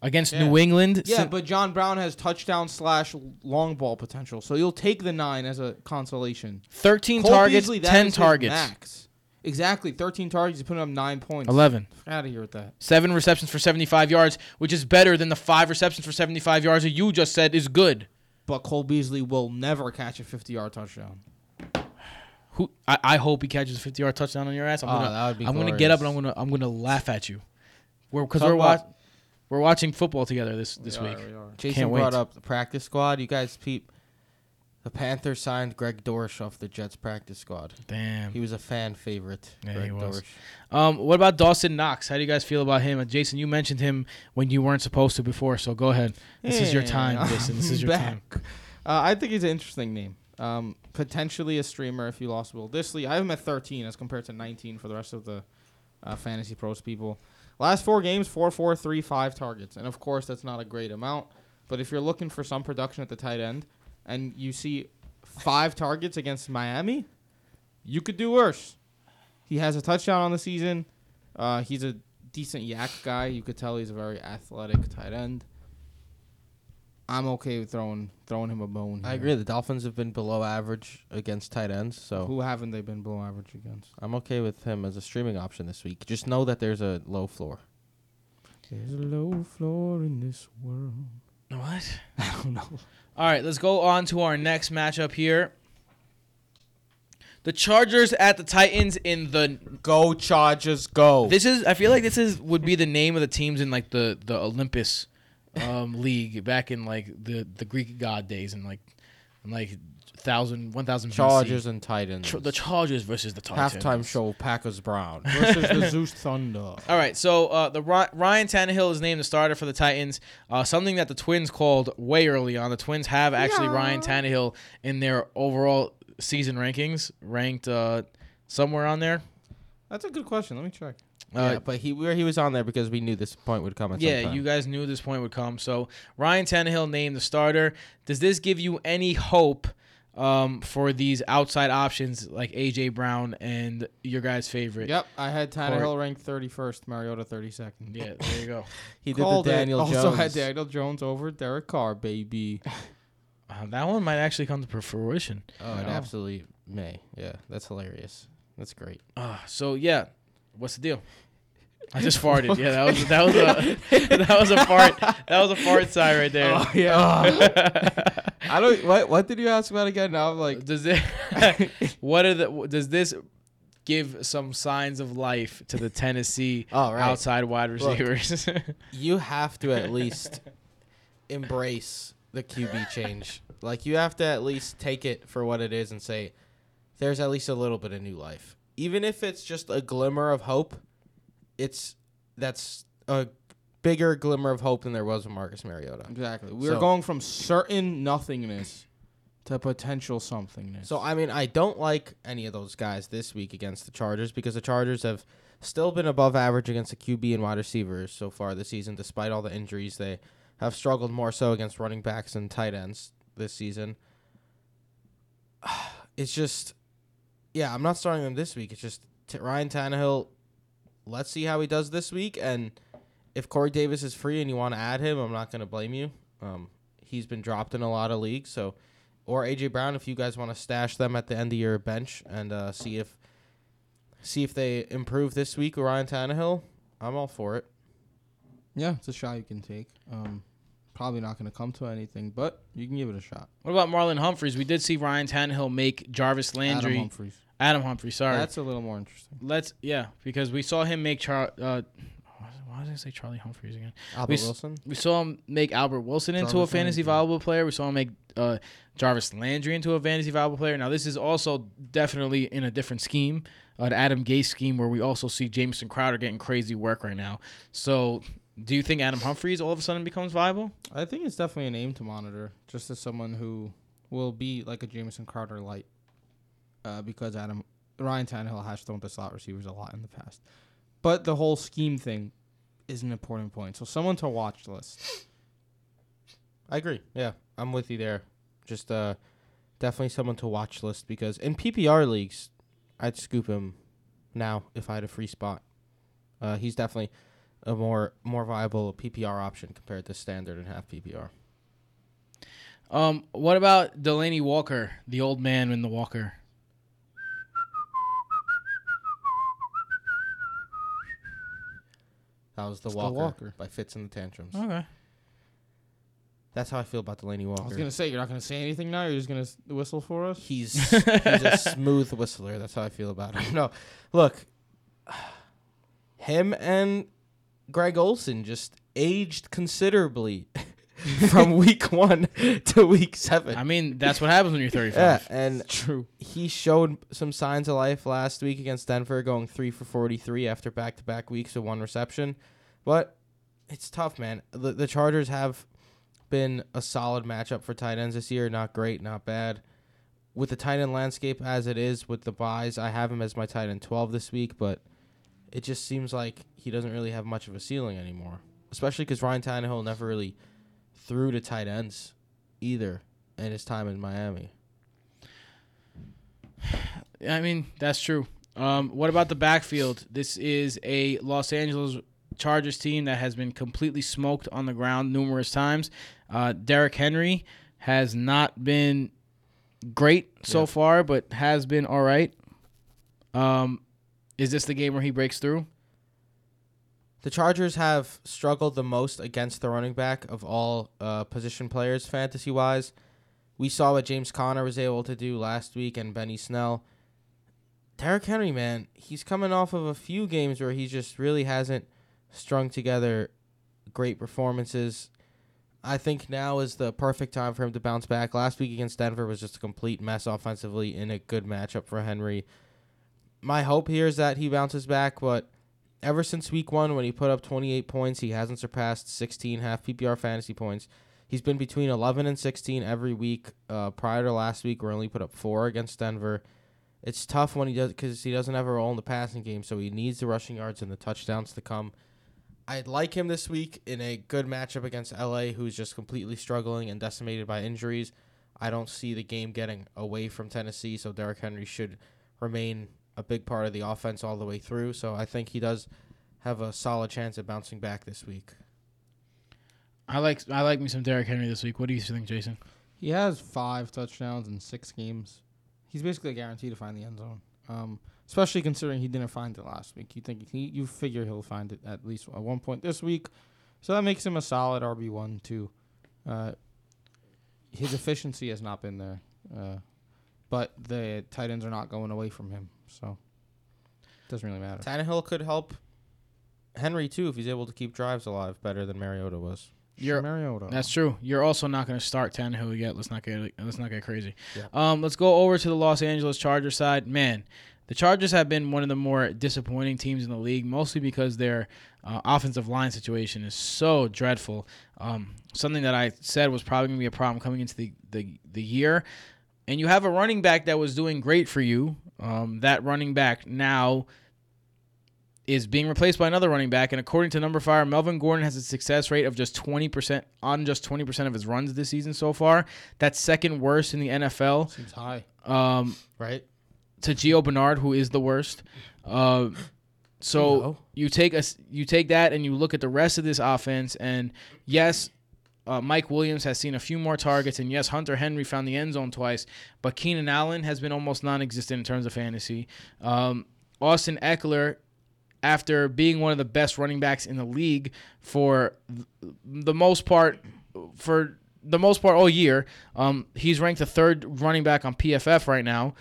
Against New England. Yeah, but John Brown has touchdown/long ball potential. So, you'll take the 9 as a consolation. 13 Cole targets, Beasley, 10 targets. Max. Exactly, 13 targets, you put up 9 points. 11. Get out of here with that. 7 receptions for 75 yards, which is better than the 5 receptions for 75 yards that you just said is good. But Cole Beasley will never catch a 50-yard touchdown. I hope he catches a 50-yard touchdown on your ass. I'm going to get up and I'm going to laugh at you. We're watching football together this week. Jason brought up the practice squad. You guys peep. The Panthers signed Greg Dortch off the Jets practice squad. Damn. He was a fan favorite, Greg Dortch. What about Dawson Knox? How do you guys feel about him? Jason, you mentioned him when you weren't supposed to before, so go ahead. This is your time, Jason. This is your time. I think he's an interesting name. Potentially a streamer if you lost Will Dissly. I have him at 13 as compared to 19 for the rest of the Fantasy Pros people. Last 4 games, 4, 4, 3, 5 targets. And, of course, that's not a great amount. But if you're looking for some production at the tight end, and you see 5 targets against Miami, you could do worse. He has a touchdown on the season. He's a decent yak guy. You could tell he's a very athletic tight end. I'm okay with throwing him a bone here. I agree. The Dolphins have been below average against tight ends. So who haven't they been below average against? I'm okay with him as a streaming option this week. Just know that there's a low floor. There's a low floor in this world. What? I don't know. All right, let's go on to our next matchup here. The Chargers at the Titans in the Go Chargers Go. I feel like this would be the name of the teams in like the Olympus league back in like the Greek god days and like 1000 BC. Chargers and Titans. The Chargers versus the Titans. Halftime show, Packers Brown versus the Zeus Thunder. All right, so the Ryan Tannehill is named the starter for the Titans, something that the Twins called way early on. The Twins have actually Ryan Tannehill in their overall season rankings, ranked somewhere on there. That's a good question. Let me check. But he was on there because we knew this point would come. You guys knew this point would come. So Ryan Tannehill named the starter. Does this give you any hope for these outside options like A.J. Brown and your guy's favorite. Yep, I had Tannehill ranked 31st, Mariota 32nd. Yeah, there you go. He did the Daniel Jones. Also had Daniel Jones over Derek Carr, baby. That one might actually come to fruition. Oh, it absolutely may. Yeah, that's hilarious. That's great. So, yeah, what's the deal? I just farted. Yeah, that was a fart. That was a fart sign right there. Oh, yeah. I don't. What did you ask about again? Now I'm like, does it? Does this give some signs of life to the Tennessee outside wide receivers? Look, you have to at least embrace the QB change. Like, you have to at least take it for what it is and say, there's at least a little bit of new life, even if it's just a glimmer of hope. That's a bigger glimmer of hope than there was with Marcus Mariota. Exactly. We're going from certain nothingness to potential somethingness. So, I mean, I don't like any of those guys this week against the Chargers because the Chargers have still been above average against the QB and wide receivers so far this season. Despite all the injuries, they have struggled more so against running backs and tight ends this season. It's just, yeah, I'm not starting them this week. It's just Ryan Tannehill. Let's see how he does this week, and if Corey Davis is free and you want to add him, I'm not going to blame you. He's been dropped in a lot of leagues, so or A.J. Brown, if you guys want to stash them at the end of your bench and see if they improve this week with Ryan Tannehill, I'm all for it. Yeah, it's a shot you can take. Probably not going to come to anything, but you can give it a shot. What about Marlon Humphreys? We did see Ryan Tannehill make Jarvis Landry. Adam Humphreys, sorry. That's a little more interesting. Because we saw him make why did I say Charlie Humphreys again? Albert Wilson? We saw him make Albert Wilson into a fantasy viable player. We saw him make Jarvis Landry into a fantasy viable player. Now, this is also definitely in a different scheme, an Adam Gase scheme, where we also see Jameson Crowder getting crazy work right now. So, do you think Adam Humphreys all of a sudden becomes viable? I think it's definitely a name to monitor, just as someone who will be like a Jameson Crowder light. Because Ryan Tannehill has thrown to slot receivers a lot in the past. But the whole scheme thing is an important point. So someone to watch list. I agree. Yeah, I'm with you there. Just definitely someone to watch list because in PPR leagues, I'd scoop him now if I had a free spot. He's definitely a more viable PPR option compared to standard and half PPR. What about Delaney Walker, the old man in the walker? That was the walker by Fitz and the Tantrums. Okay. That's how I feel about Delaney Walker. I was going to say, you're not going to say anything now? You're just going to whistle for us? He's a smooth whistler. That's how I feel about him. No, look, him and Greg Olsen just aged considerably from week 1 to week 7. I mean, that's what happens when you're 35. Yeah, and it's true. He showed some signs of life last week against Denver, going 3 for 43 after back-to-back weeks with one reception. But it's tough, man. The Chargers have been a solid matchup for tight ends this year. Not great, not bad. With the tight end landscape as it is with the buys, I have him as my tight end 12 this week, but it just seems like he doesn't really have much of a ceiling anymore, especially because Ryan Tannehill never really through to tight ends either in his time in Miami. I mean, that's true. What about the backfield? This is a Los Angeles Chargers team that has been completely smoked on the ground numerous times. Derrick Henry has not been great so far, but has been all right. Is this the game where he breaks through? The Chargers have struggled the most against the running back of all position players, fantasy-wise. We saw what James Conner was able to do last week and Benny Snell. Derrick Henry, man, he's coming off of a few games where he just really hasn't strung together great performances. I think now is the perfect time for him to bounce back. Last week against Denver was just a complete mess offensively in a good matchup for Henry. My hope here is that he bounces back, but ever since week 1, when he put up 28 points, he hasn't surpassed 16 half PPR fantasy points. He's been between 11 and 16 every week. Prior to last week, where he only put up 4 against Denver. It's tough when he does because he doesn't have a role in the passing game, so he needs the rushing yards and the touchdowns to come. I'd like him this week in a good matchup against LA, who's just completely struggling and decimated by injuries. I don't see the game getting away from Tennessee, so Derrick Henry should remain a big part of the offense all the way through. So I think he does have a solid chance at bouncing back this week. I like me some Derrick Henry this week. What do you think, Jason? He has 5 touchdowns in 6 games. He's basically guaranteed to find the end zone, especially considering he didn't find it last week. You figure he'll find it at least at one point this week. So that makes him a solid RB1, too. His efficiency has not been there, but the tight ends are not going away from him, so it doesn't really matter. Tannehill could help Henry, too, if he's able to keep drives alive better than Mariota was. That's true. You're also not going to start Tannehill yet. Let's not get crazy. Yeah. Let's go over to the Los Angeles Chargers side. Man, the Chargers have been one of the more disappointing teams in the league, mostly because their offensive line situation is so dreadful. Something that I said was probably going to be a problem coming into the year. And you have a running back that was doing great for you. That running back now is being replaced by another running back, and according to NumberFire, Melvin Gordon has a success rate of just 20% on just 20% of his runs this season so far. That's second worst in the NFL. Seems high, right? To Gio Bernard, who is the worst. You take that and you look at the rest of this offense, and yes, Mike Williams has seen a few more targets, and yes, Hunter Henry found the end zone twice, but Keenan Allen has been almost non-existent in terms of fantasy. Austin Ekeler, after being one of the best running backs in the league for the most part all year, he's ranked the third running back on PFF right now.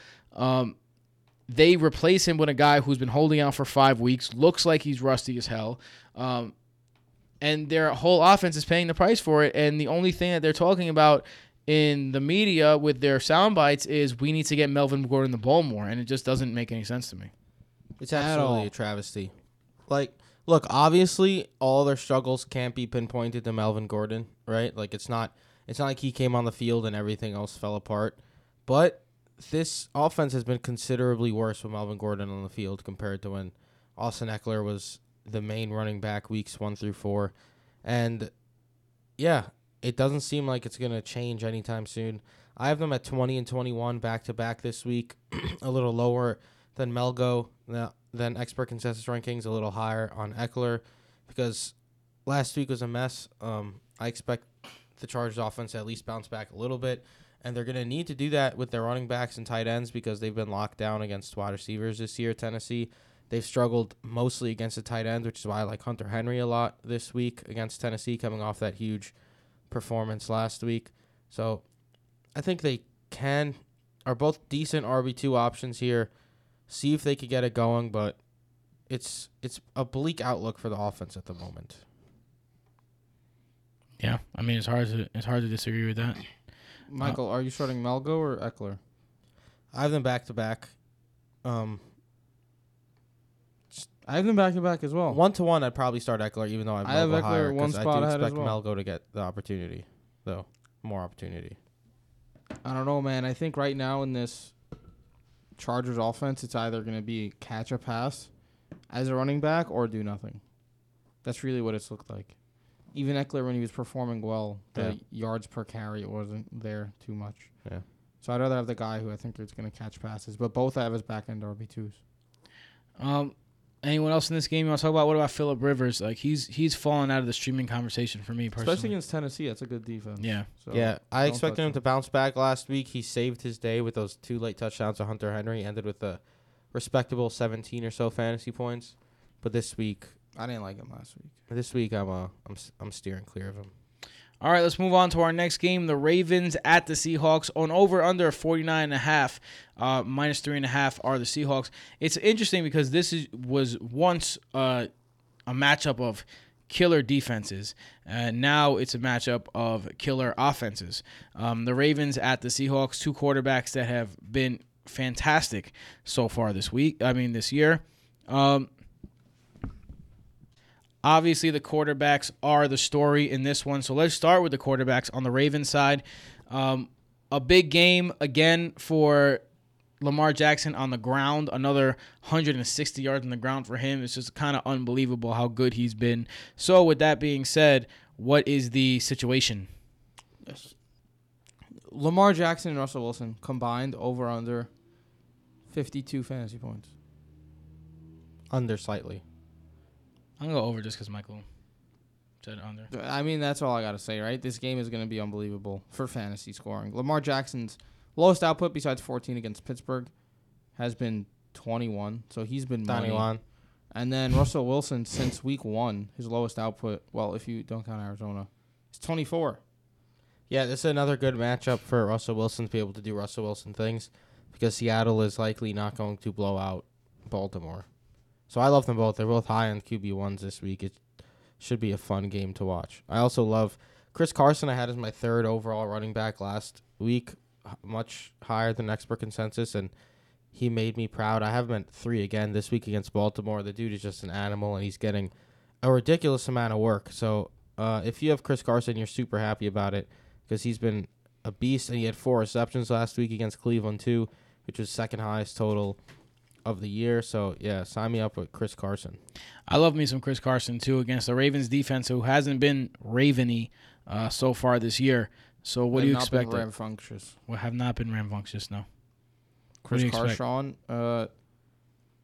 They replace him with a guy who's been holding out for 5 weeks, looks like he's rusty as hell, and their whole offense is paying the price for it. And the only thing that they're talking about in the media with their sound bites is, we need to get Melvin Gordon the ball more, and it just doesn't make any sense to me. It's absolutely a travesty. Like, look, obviously all their struggles can't be pinpointed to Melvin Gordon, right? Like, it's not like he came on the field and everything else fell apart. But this offense has been considerably worse with Melvin Gordon on the field compared to when Austin Ekeler was the main running back weeks 1 through 4. And, yeah, it doesn't seem like it's going to change anytime soon. I have them at 20 and 21 back-to-back this week, a little lower than Melgo, then expert consensus rankings a little higher on Ekeler, because last week was a mess. I expect the Chargers offense to at least bounce back a little bit, and they're going to need to do that with their running backs and tight ends, because they've been locked down against wide receivers this year. Tennessee, they've struggled mostly against the tight end, which is why I like Hunter Henry a lot this week against Tennessee, coming off that huge performance last week. So I think they are both decent RB2 options here. See if they could get it going, but it's a bleak outlook for the offense at the moment. Yeah, I mean, it's hard to disagree with that. Michael, are you starting Melgo or Ekeler? I have them back-to-back. I have them back-to-back as well. 1-to-1, I'd probably start Ekeler, even though I have Ekeler higher, one spot ahead as well. I do expect Melgo to get the opportunity, though. More opportunity. I don't know, man. I think right now in this Chargers offense, it's either going to be catch a pass as a running back or do nothing. That's really what it's looked like. Even Ekeler, when he was performing well, the yards per carry wasn't there too much. Yeah. So I'd rather have the guy who I think is going to catch passes, but both I have as back-end RB2s. Anyone else in this game you want to talk about? What about Phillip Rivers? Like, he's fallen out of the streaming conversation for me personally. Especially against Tennessee, that's a good defense. Yeah, so yeah. I expected him to bounce back last week. He saved his day with those 2 late touchdowns to Hunter Henry. Ended with a respectable 17 or so fantasy points. But this week, I didn't like him last week. This week, I'm steering clear of him. All right, let's move on to our next game, the Ravens at the Seahawks. On over-under 49.5, minus 3.5 are the Seahawks. It's interesting because this was once a matchup of killer defenses. Now it's a matchup of killer offenses. The Ravens at the Seahawks, 2 quarterbacks that have been fantastic so far this year. Obviously, the quarterbacks are the story in this one. So let's start with the quarterbacks on the Ravens side. A big game, again, for Lamar Jackson on the ground. Another 160 yards on the ground for him. It's just kind of unbelievable how good he's been. So with that being said, what is the situation? Yes. Lamar Jackson and Russell Wilson combined over under 52 fantasy points. Under slightly. I'm going to go over just because Michael said under. I mean, that's all I got to say, right? This game is going to be unbelievable for fantasy scoring. Lamar Jackson's lowest output besides 14 against Pittsburgh has been 21. So he's been 21. And then Russell Wilson, since week one, his lowest output, well, if you don't count Arizona, is 24. Yeah, this is another good matchup for Russell Wilson to be able to do Russell Wilson things because Seattle is likely not going to blow out Baltimore. So I love them both. They're both high on QB1s this week. It should be a fun game to watch. I also love Chris Carson. I had as my third overall running back last week, much higher than expert consensus, and he made me proud. I have him at 3 again this week against Baltimore. The dude is just an animal, and he's getting a ridiculous amount of work. So if you have Chris Carson, you're super happy about it because he's been a beast, and he had 4 receptions last week against Cleveland, too, which was second highest total of the year. So, yeah, sign me up with Chris Carson. I love me some Chris Carson, too, against the Ravens defense, who hasn't been Raven-y so far this year. So what do you expect? Have not been rambunctious, no. Chris Carson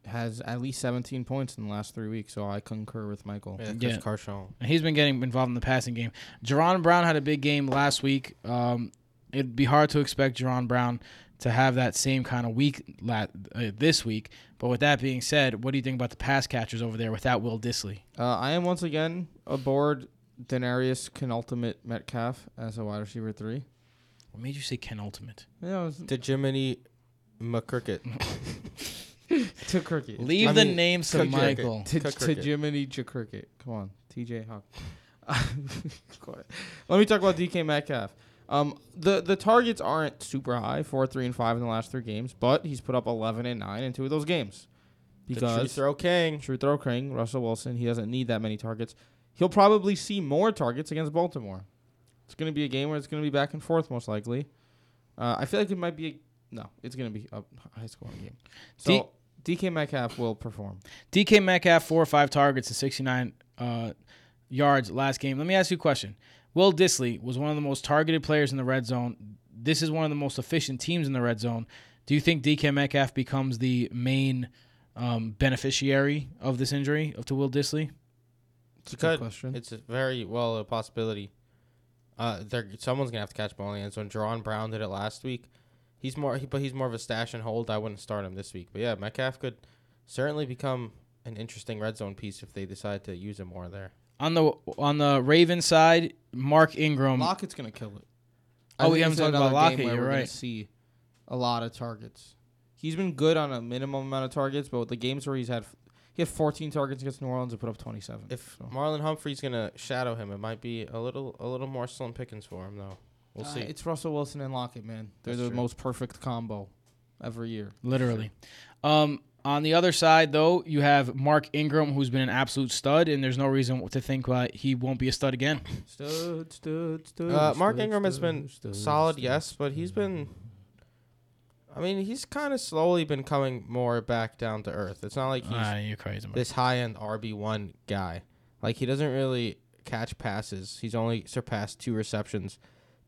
has at least 17 points in the last 3 weeks, so I concur with Michael. Yeah, Chris Carson. And he's been getting involved in the passing game. Jaron Brown had a big game last week. It'd be hard to expect Jaron Brown to have that same kind of week this week. But with that being said, what do you think about the pass catchers over there without Will Dissly? I am once again aboard Denarius Penultimate Metcalf as a wide receiver 3. What made you say penultimate? Yeah, Jiminy McCricket. To Cricket. Leave the names to Michael. To Jiminy Cricket. Come on, TJ Hawk. Let me talk about DK Metcalf. The targets aren't super high, 4, 3, and 5 in the last 3 games, but he's put up 11 and 9 in 2 of those games. Because True throw king, Russell Wilson, he doesn't need that many targets. He'll probably see more targets against Baltimore. It's going to be a game where it's going to be back and forth, most likely. I feel like it might be it's going to be a high-scoring game. So DK Metcalf will perform. DK Metcalf, 4 or 5 targets and 69 yards last game. Let me ask you a question. Will Dissly was one of the most targeted players in the red zone. This is one of the most efficient teams in the red zone. Do you think DK Metcalf becomes the main beneficiary of this injury to Will Dissly? It's a good question. It's a possibility. Someone's going to have to catch ball in the end zone. Jaron Brown did it last week. He's more of a stash and hold. I wouldn't start him this week. But, yeah, Metcalf could certainly become an interesting red zone piece if they decide to use him more there. On the Ravens side, Mark Ingram. Lockett's gonna kill it. We haven't talked about Lockett. You're right. Gonna see a lot of targets. He's been good on a minimum amount of targets, but with the games where he had 14 targets against New Orleans and put up 27. If Marlon Humphrey's gonna shadow him, it might be a little more slim pickings for him though. We'll see. It's Russell Wilson and Lockett, man. They're the most perfect combo every year. Literally. Sure. On the other side, though, you have Mark Ingram, who's been an absolute stud, and there's no reason to think he won't be a stud again. Mark Ingram has been solid, but he's been... I mean, he's kind of slowly been coming more back down to earth. It's not like he's this high-end RB1 guy. Like, he doesn't really catch passes. He's only surpassed 2 receptions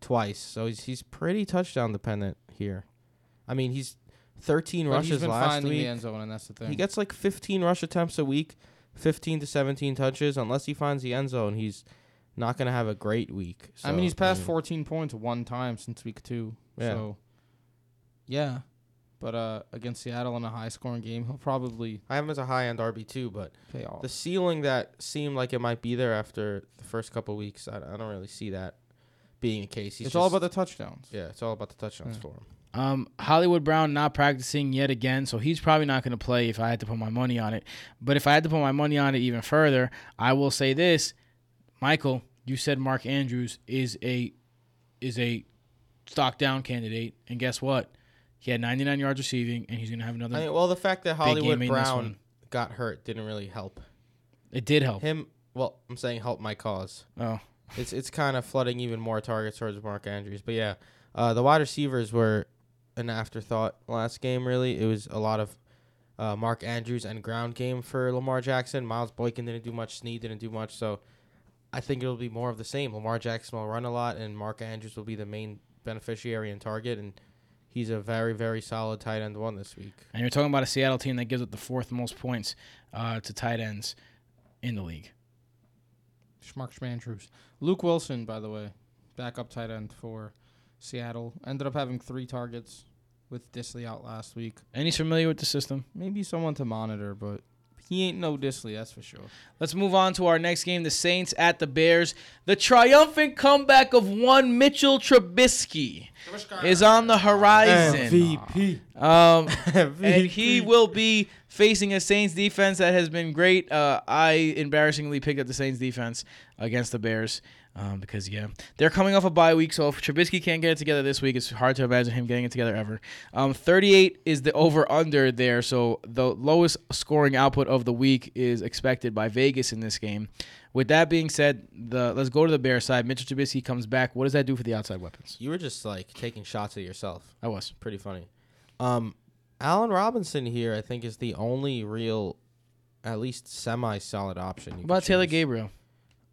twice, so he's pretty touchdown-dependent here. I mean, he's... 13 rushes last week. The end zone, and that's the thing. He gets like 15 rush attempts a week, 15 to 17 touches. Unless he finds the end zone, he's not going to have a great week. So, he's passed 14 points 1 time since week 2. Yeah. So, yeah. But against Seattle in a high-scoring game, he'll probably... I have him as a high-end RB2, but the ceiling that seemed like it might be there after the first couple of weeks, I don't really see that being the case. It's all about the touchdowns. Yeah, it's all about the touchdowns for him. Hollywood Brown not practicing yet again, so he's probably not going to play if I had to put my money on it. But if I had to put my money on it even further, I will say this. Michael, you said Mark Andrews is a stock down candidate, and guess what? He had 99 yards receiving, and he's going to have another the fact that Hollywood Brown got hurt didn't really help. It did help. I'm saying help my cause. Oh. It's kind of flooding even more targets towards Mark Andrews. But, yeah, the wide receivers were an afterthought last game, really. It was a lot of Mark Andrews and ground game for Lamar Jackson. Miles Boykin didn't do much. Snead didn't do much. So I think it'll be more of the same. Lamar Jackson will run a lot, and Mark Andrews will be the main beneficiary and target, and he's a very, very solid tight end one this week. And you're talking about a Seattle team that gives up the fourth most points to tight ends in the league. Schmuck-Schmandrews. Luke Wilson, by the way, backup tight end for Seattle, ended up having 3 targets with Dissly out last week. And he's familiar with the system. Maybe someone to monitor, but he ain't no Dissly, that's for sure. Let's move on to our next game, the Saints at the Bears. The triumphant comeback of one Mitchell Trubisky is on the horizon. MVP. MVP. And he will be facing a Saints defense that has been great. I embarrassingly picked up the Saints defense against the Bears. Because, yeah, they're coming off a bye week, so if Trubisky can't get it together this week, it's hard to imagine him getting it together ever. 38 is the over-under there, so the lowest scoring output of the week is expected by Vegas in this game. With that being said, let's go to the Bears side. Mitchell Trubisky comes back. What does that do for the outside weapons? You were just, like, taking shots at yourself. I was. Pretty funny. Allen Robinson here, I think, is the only real, at least semi-solid option. What about Taylor Gabriel?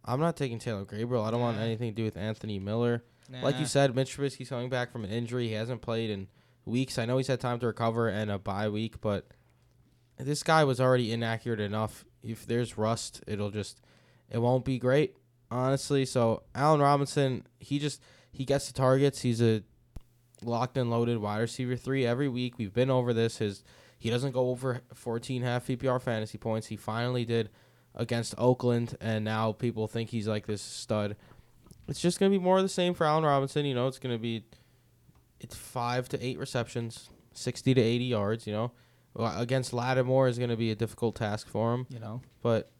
I'm not taking Taylor Gabriel. I don't want anything to do with Anthony Miller. Nah. Like you said, Mitch Trubisky's coming back from an injury. He hasn't played in weeks. I know he's had time to recover and a bye week, but this guy was already inaccurate enough. If there's rust, it won't be great, honestly. So Allen Robinson, he gets the targets. He's a locked and loaded wide receiver 3 every week. We've been over this. He doesn't go over 14.5 PPR fantasy points. He finally did against Oakland, and now people think he's like this stud. It's just going to be more of the same for Allen Robinson. You know, it's going to be 5 to 8 receptions, 60 to 80 yards, you know. Against Lattimore is going to be a difficult task for him. You know. But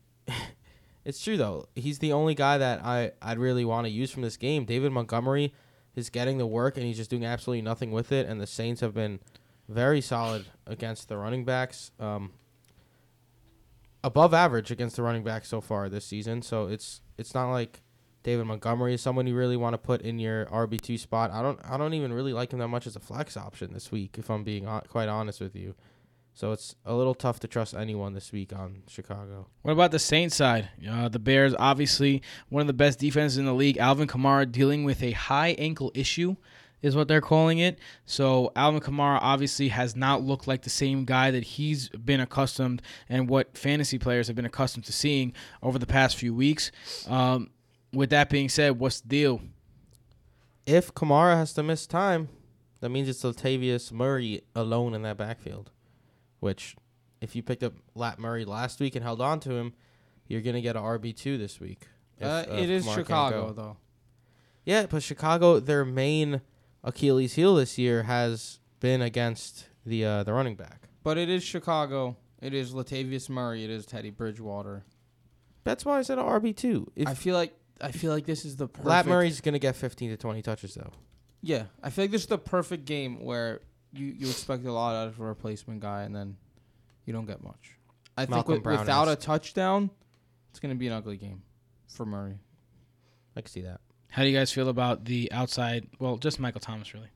it's true, though. He's the only guy that I'd really want to use from this game. David Montgomery is getting the work, and he's just doing absolutely nothing with it, and the Saints have been very solid against the running backs. Above average against the running back so far this season. So it's not like David Montgomery is someone you really want to put in your RB2 spot. I don't even really like him that much as a flex option this week, if I'm being quite honest with you. So it's a little tough to trust anyone this week on Chicago. What about the Saints side? The Bears, obviously, one of the best defenses in the league. Alvin Kamara dealing with a high ankle issue is what they're calling it. So Alvin Kamara obviously has not looked like the same guy that he's been accustomed and what fantasy players have been accustomed to seeing over the past few weeks. With that being said, what's the deal? If Kamara has to miss time, that means it's Latavius Murray alone in that backfield, which if you picked up Lat Murray last week and held on to him, you're going to get an RB2 this week. It is Chicago, though. Yeah, but Chicago, their main Achilles heel this year has been against the running back. But it is Chicago. It is Latavius Murray. It is Teddy Bridgewater. That's why I said RB2. I feel like this is the perfect. Lat Murray's gonna get 15 to 20 touches though. Yeah, I feel like this is the perfect game where you expect a lot out of a replacement guy and then you don't get much. I think without a touchdown, it's gonna be an ugly game for Murray. I can see that. How do you guys feel about the outside? Well, just Michael Thomas, really.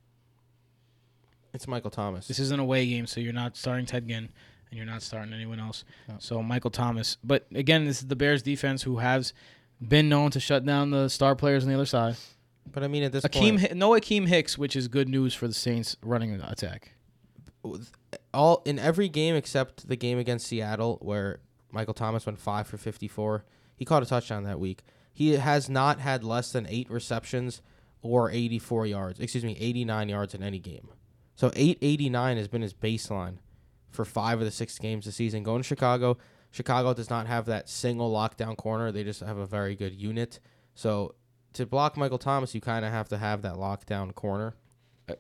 It's Michael Thomas. This is an away game, so you're not starting Ted Ginn, and you're not starting anyone else. No. So Michael Thomas. But, again, this is the Bears defense who has been known to shut down the star players on the other side. But, I mean, at this point. No Akeem Hicks, which is good news for the Saints running attack. In every game except the game against Seattle where Michael Thomas went 5 for 54. He caught a touchdown that week. He has not had less than 8 receptions or 89 yards in any game. So 889 has been his baseline for 5 of the 6 games this season. Going to Chicago, Chicago does not have that single lockdown corner. They just have a very good unit. So to block Michael Thomas, you kind of have to have that lockdown corner.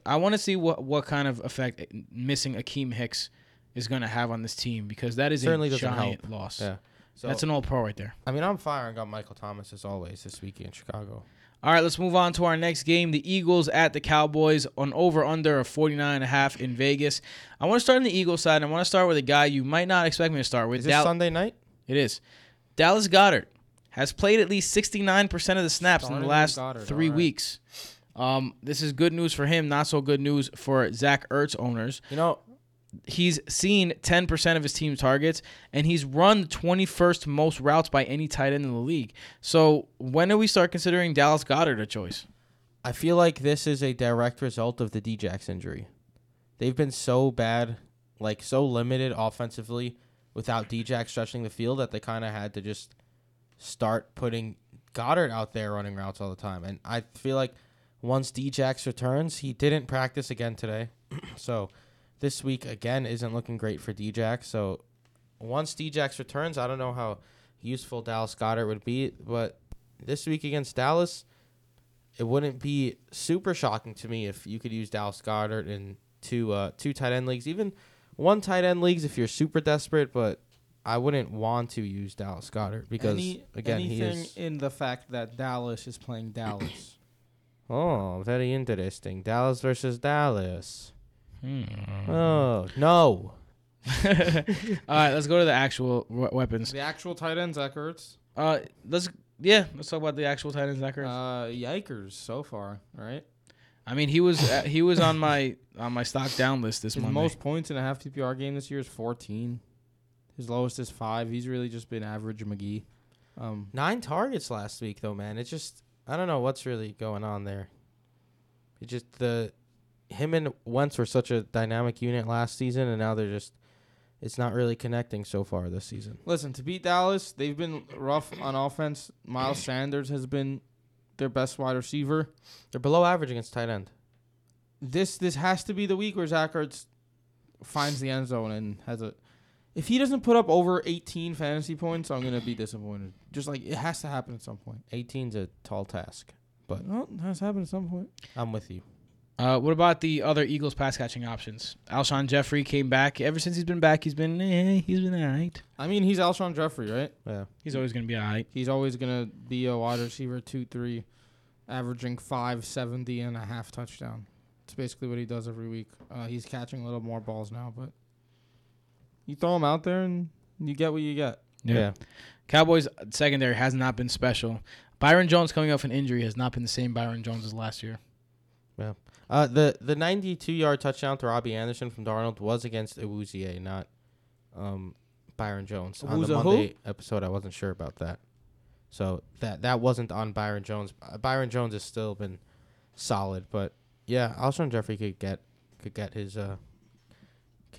I want to see what kind of effect missing Akeem Hicks is going to have on this team because that is certainly a giant loss. Yeah. So, that's an all-pro right there. I mean, I'm firing on Michael Thomas, as always, this week in Chicago. All right, let's move on to our next game, the Eagles at the Cowboys, on over-under of 49.5 in Vegas. I want to start on the Eagles side, and I want to start with a guy you might not expect me to start with. Is this Sunday night? It is. Dallas Goedert has played at least 69% of the snaps in the last 3 weeks. This is good news for him, not so good news for Zach Ertz owners. You know, he's seen 10% of his team targets, and he's run 21st most routes by any tight end in the league. So when do we start considering Dallas Goedert a choice? I feel like this is a direct result of the Djax injury. They've been so bad, like so limited offensively without Djax stretching the field that they kind of had to just start putting Goddard out there running routes all the time. And I feel like once Djax returns, he didn't practice again today. So this week, again, isn't looking great for Djax. So once Djax returns, I don't know how useful Dallas Goedert would be. But this week against Dallas, it wouldn't be super shocking to me if you could use Dallas Goedert in two tight end leagues, even one tight end leagues if you're super desperate. But I wouldn't want to use Dallas Goedert because, he is... in the fact that Dallas is playing Dallas. Oh, very interesting. Dallas versus Dallas. Oh, no. All right, let's go to the actual weapons. The actual tight end, Zach Ertz. Let's talk about the actual tight end, Zach Ertz. Yikers so far, right? I mean, he was on my stock down list this Monday. His most points in a half PPR game this year is 14. His lowest is 5. He's really just been average McGee. 9 targets last week though, man. It's just I don't know what's really going on there. It's just him and Wentz were such a dynamic unit last season, and now they're just. It's not really connecting so far this season. Listen, to beat Dallas, they've been rough on offense. Miles Sanders has been their best wide receiver. They're below average against tight end. This has to be the week where Zach Ertz finds the end zone and has a... If he doesn't put up over 18 fantasy points, I'm going to be disappointed. Just like it has to happen at some point. 18's a tall task, but well, it has to happen at some point. I'm with you. What about the other Eagles pass-catching options? Alshon Jeffrey came back. Ever since he's been back, he's been all right. I mean, he's Alshon Jeffrey, right? Yeah. He's always going to be all right. He's always going to be a wide receiver 2-3, averaging 570 and a half touchdown. It's basically what he does every week. He's catching a little more balls now, but you throw him out there and you get what you get. Yeah. Cowboys' secondary has not been special. Byron Jones coming off an injury has not been the same Byron Jones as last year. Yeah. The 92-yard touchdown to Robbie Anderson from Darnold was against Awuzie, not Byron Jones. On the Monday episode, I wasn't sure about that. So that wasn't on Byron Jones. Byron Jones has still been solid, but yeah, Alshon Jeffrey could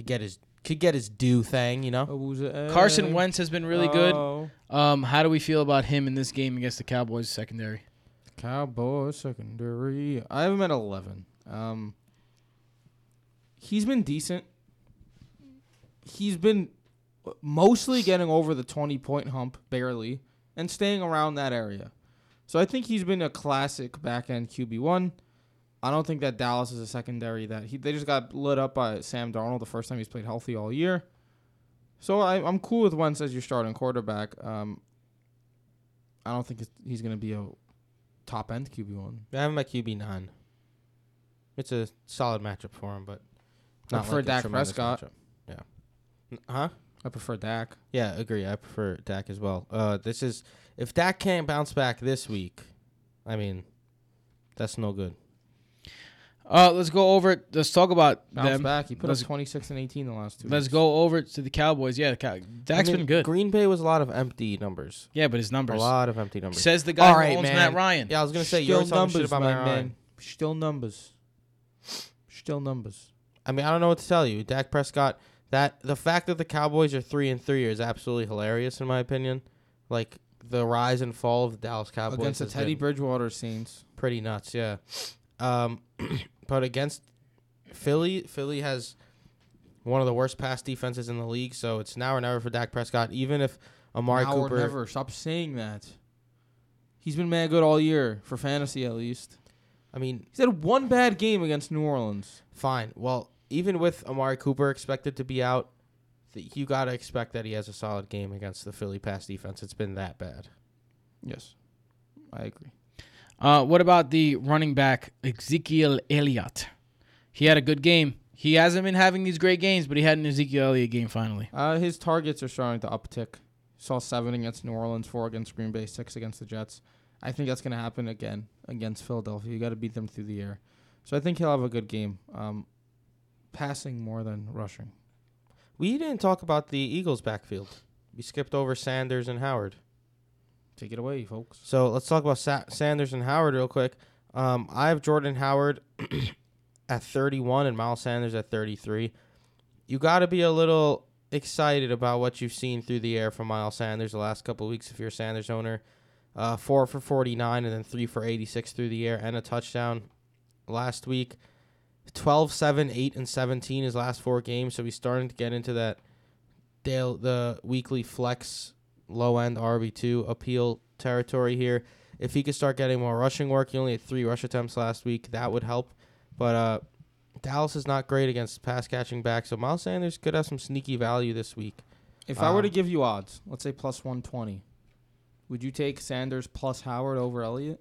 get his due thing, you know. Awuzie. Carson Wentz has been really good. How do we feel about him in this game against the Cowboys secondary? Cowboys secondary. I have him at 11. He's been decent. He's been mostly getting over the 20-point hump, barely, and staying around that area. So I think he's been a classic back-end QB1. I don't think that Dallas is a secondary that they just got lit up by Sam Darnold the first time he's played healthy all year. So I'm cool with Wentz as your starting quarterback. I don't think he's going to be a top-end QB1. I have him at QB9. It's a solid matchup for him, but... I prefer Dak Prescott. Matchup. Yeah. Huh? I prefer Dak. Yeah, agree. I prefer Dak as well. This is... If Dak can't bounce back this week, I mean, that's no good. Let's go over it. Let's talk about bounce them. Back. He put up 26 and 18 the last 2 weeks. Let's go over to the Cowboys. Yeah, Dak's been good. Green Bay was a lot of empty numbers. Yeah, but his numbers. A lot of empty numbers. Says the guy who owns Matt Ryan. Yeah, I was going to say, you're talking shit about Matt Ryan. Still numbers. I mean, I don't know what to tell you. Dak Prescott, the fact that the Cowboys are 3-3 is absolutely hilarious in my opinion. Like, the rise and fall of the Dallas Cowboys. Against the Teddy Bridgewater scenes. Pretty nuts, yeah. But against Philly has one of the worst pass defenses in the league, so it's now or never for Dak Prescott, even if Amari Cooper... Now or never. Stop saying that. He's been mad good all year, for fantasy at least. I mean... He's had one bad game against New Orleans. Fine. Well, even with Amari Cooper expected to be out, you got to expect that he has a solid game against the Philly pass defense. It's been that bad. Yes. I agree. What about the running back, Ezekiel Elliott? He had a good game. He hasn't been having these great games, but he had an Ezekiel Elliott game finally. His targets are starting to uptick. Saw 7 against New Orleans, 4 against Green Bay, 6 against the Jets. I think that's going to happen again against Philadelphia. You got to beat them through the air. So I think he'll have a good game. Passing more than rushing. We didn't talk about the Eagles' backfield. We skipped over Sanders and Howard. Take it away, folks. So let's talk about Sanders and Howard real quick. I have Jordan Howard at 31 and Miles Sanders at 33. You got to be a little excited about what you've seen through the air from Miles Sanders the last couple of weeks if you're a Sanders owner. 4 for 49 and then 3 for 86 through the air and a touchdown last week. 12, 7, 8, and 17 his last four games, so he's starting to get into that the weekly flex low-end RB2 appeal territory here. If he could start getting more rushing work, he only had 3 rush attempts last week. That would help. But Dallas is not great against pass-catching back, so Miles Sanders could have some sneaky value this week. If I were to give you odds, let's say plus 120, would you take Sanders plus Howard over Elliott?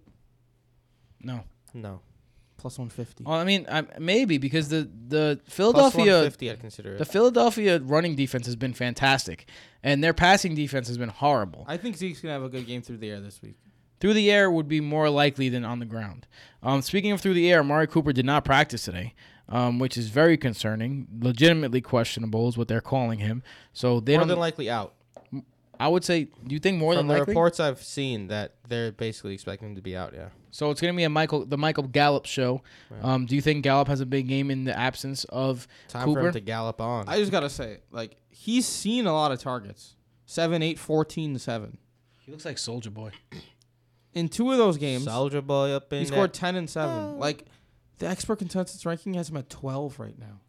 No. No. Plus 150. Well, I mean, maybe because the Philadelphia I'd consider it. The Philadelphia running defense has been fantastic, and their passing defense has been horrible. I think Zeke's gonna have a good game through the air this week. Through the air would be more likely than on the ground. Speaking of through the air, Amari Cooper did not practice today, which is very concerning. Legitimately questionable is what they're calling him. So they more than likely out. I would say, do you think more than likely? From the reports I've seen that they're basically expecting him to be out, yeah. So it's going to be the Michael Gallup show. Right. Do you think Gallup has a big game in the absence of Cooper? For him to Gallup on. I just got to say, like, he's seen a lot of targets. 7, 8, 14, 7. He looks like Soulja Boy. In 2 of those games, Soulja Boy up in he scored 10 and 7. Oh. Like, the expert consensus ranking has him at 12 right now.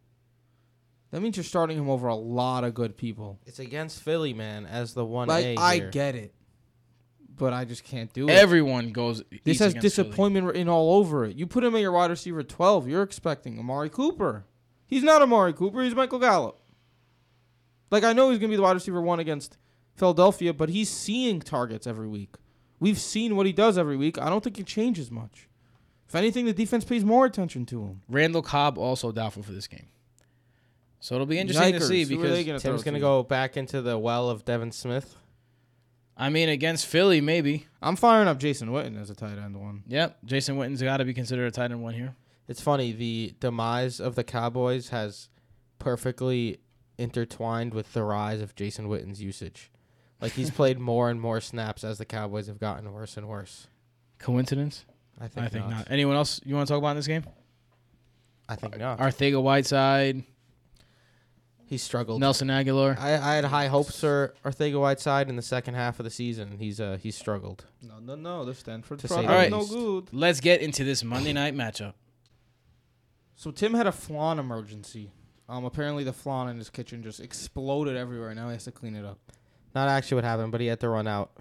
That means you're starting him over a lot of good people. It's against Philly, man, as the 1A like, here. I get it, but I just can't do it. Everyone goes. This has disappointment Philly. In all over it. You put him at your wide receiver 12, you're expecting Amari Cooper. He's not Amari Cooper. He's Michael Gallup. Like, I know he's going to be the wide receiver 1 against Philadelphia, but he's seeing targets every week. We've seen what he does every week. I don't think it changes much. If anything, the defense pays more attention to him. Randall Cobb also doubtful for this game. So it'll be interesting to see because Tim's going to go back into the well of Devin Smith. I mean, against Philly, maybe. I'm firing up Jason Witten as a tight end 1. Yep, Jason Witten's got to be considered a tight end 1 here. It's funny. The demise of the Cowboys has perfectly intertwined with the rise of Jason Witten's usage. Like, he's played more and more snaps as the Cowboys have gotten worse and worse. Coincidence? I think not. Anyone else you want to talk about in this game? I think not. Arcega-Whiteside. He struggled. Nelson Aguilar. I had high hopes for Arcega-Whiteside in the second half of the season. He's struggled. No. The Stanford product is no good. Let's get into this Monday night matchup. So Tim had a flan emergency. Apparently the flan in his kitchen just exploded everywhere. Now he has to clean it up. Not actually what happened, but he had to run out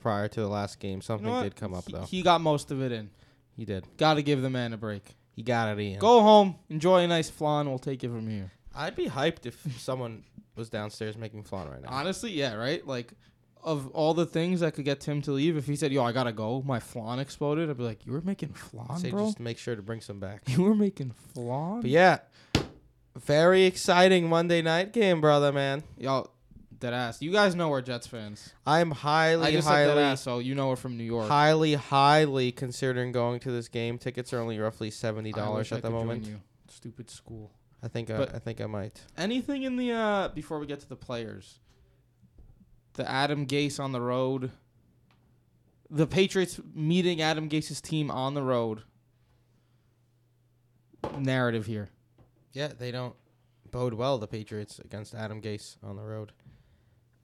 prior to the last game. Something did come up, though. He got most of it in. He did. Got to give the man a break. He got it in. Go home. Enjoy a nice flan. We'll take it from here. I'd be hyped if someone was downstairs making flan right now. Honestly, yeah, right? Like, of all the things that could get Tim to leave, if he said, yo, I got to go, my flan exploded, I'd be like, you were making flan, I'd say, bro? Just make sure to bring some back. You were making flan? But yeah, very exciting Monday night game, brother, man. Y'all, that ass. You guys know we're Jets fans. I'm highly, I just highly, said that ass, so you know we're from New York. Highly, highly considering going to this game. Tickets are only roughly $70 at the moment. Join you. Stupid school. I think I might. Anything in the before we get to the players, the Adam Gase on the road, the Patriots meeting Adam Gase's team on the road. Narrative here. Yeah, they don't bode well, the Patriots, against Adam Gase on the road.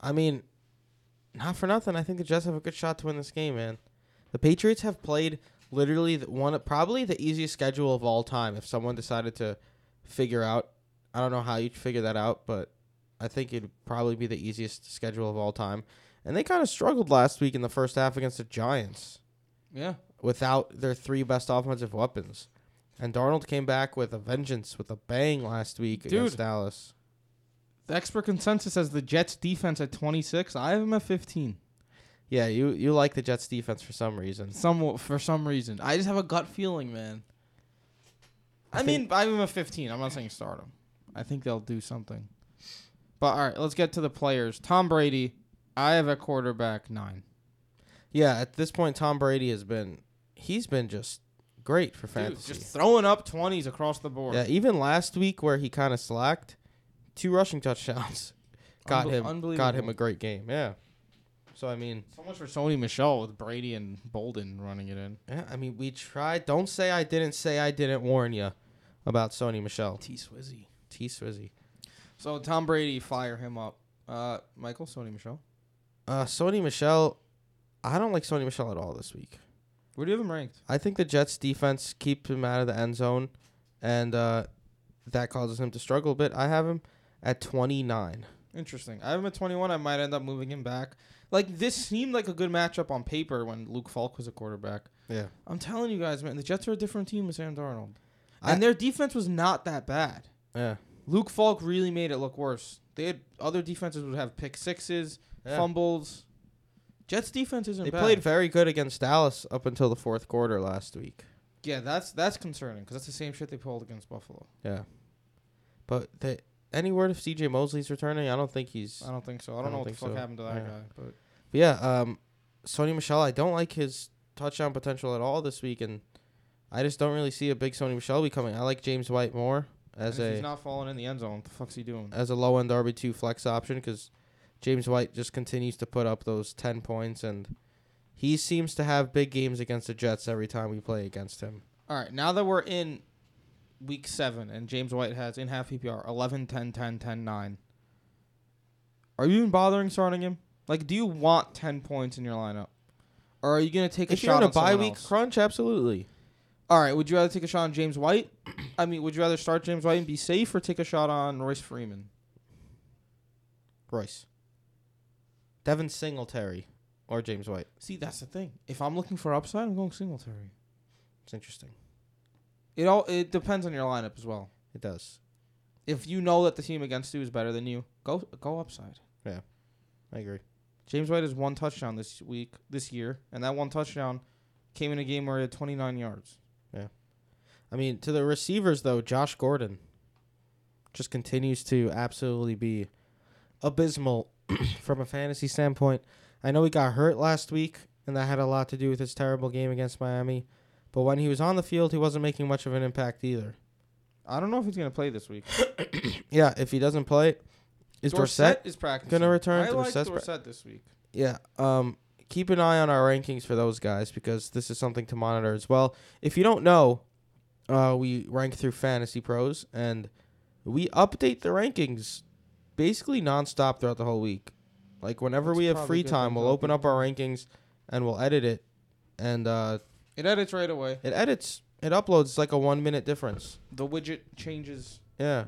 I mean, not for nothing. I think the Jets have a good shot to win this game, man. The Patriots have played literally probably the easiest schedule of all time. If someone decided to figure out, I don't know how you'd figure that out, but I think it'd probably be the easiest schedule of all time. And they kind of struggled last week in the first half against the Giants. Yeah. Without their 3 best offensive weapons. And Darnold came back with a vengeance, with a bang last week against Dallas. The expert consensus has the Jets defense at 26. I have them at 15. Yeah, you like the Jets defense for some reason. I just have a gut feeling, man. I mean, I'm a 15. I'm not saying start them. I think they'll do something. But, all right, let's get to the players. Tom Brady, I have a quarterback 9. Yeah, at this point, Tom Brady he's been just great for fantasy. Just throwing up 20s across the board. Yeah, even last week where he kind of slacked, 2 rushing touchdowns got him a great game, yeah. So, I mean... So much for Sony Michel with Brady and Bolden running it in. Yeah, I mean, we tried. Don't say I didn't warn you about Sony Michel. T-Swizzy. So, Tom Brady, fire him up. Michael, Sony Michel? Sony Michel, I don't like Sony Michel at all this week. Where do you have him ranked? I think the Jets' defense keeps him out of the end zone, and that causes him to struggle a bit. I have him at 29. Interesting. I have him at 21. I might end up moving him back. Like, this seemed like a good matchup on paper when Luke Falk was a quarterback. Yeah. I'm telling you guys, man, the Jets are a different team with Sam Darnold. And their defense was not that bad. Yeah. Luke Falk really made it look worse. They had other defenses would have pick sixes, fumbles. Jets defense isn't bad. They played very good against Dallas up until the fourth quarter last week. Yeah, that's concerning because that's the same shit they pulled against Buffalo. Yeah. But they... Any word if C.J. Mosley's returning? I don't think so. I don't know what the fuck happened to that guy. But yeah, Sony Michel, I don't like his touchdown potential at all this week, and I just don't really see a big Sony Michel becoming. I like James White more as if he's not falling in the end zone. What the fuck's he doing? As a low-end RB2 flex option because James White just continues to put up those 10 points, and he seems to have big games against the Jets every time we play against him. All right, now that we're in... Week 7, and James White has, in half PPR, 11, 10, 10, 10, 9. Are you even bothering starting him? Like, do you want 10 points in your lineup? Or are you going to take a shot on someone else? If you're in a bye week crunch, absolutely. All right, would you rather take a shot on James White? I mean, would you rather start James White and be safe or take a shot on Royce Freeman? Royce. Devin Singletary or James White. See, that's the thing. If I'm looking for upside, I'm going Singletary. It's interesting. It depends on your lineup as well. It does. If you know that the team against you is better than you, go upside. Yeah, I agree. James White has one touchdown this year, and that one touchdown came in a game where he had 29 yards. Yeah. I mean, to the receivers, though, Josh Gordon just continues to absolutely be abysmal from a fantasy standpoint. I know he got hurt last week, and that had a lot to do with his terrible game against Miami. But when he was on the field, he wasn't making much of an impact either. I don't know if he's going to play this week. Yeah, if he doesn't play, is Dorsett is practicing. Going to return? I like Dorsett this week. Yeah, keep an eye on our rankings for those guys because this is something to monitor as well. If you don't know, we rank through Fantasy Pros, and we update the rankings basically nonstop throughout the whole week. Like, whenever we have free time, we'll open up our rankings, and we'll edit it, and... It edits right away. It uploads like a 1 minute difference. The widget changes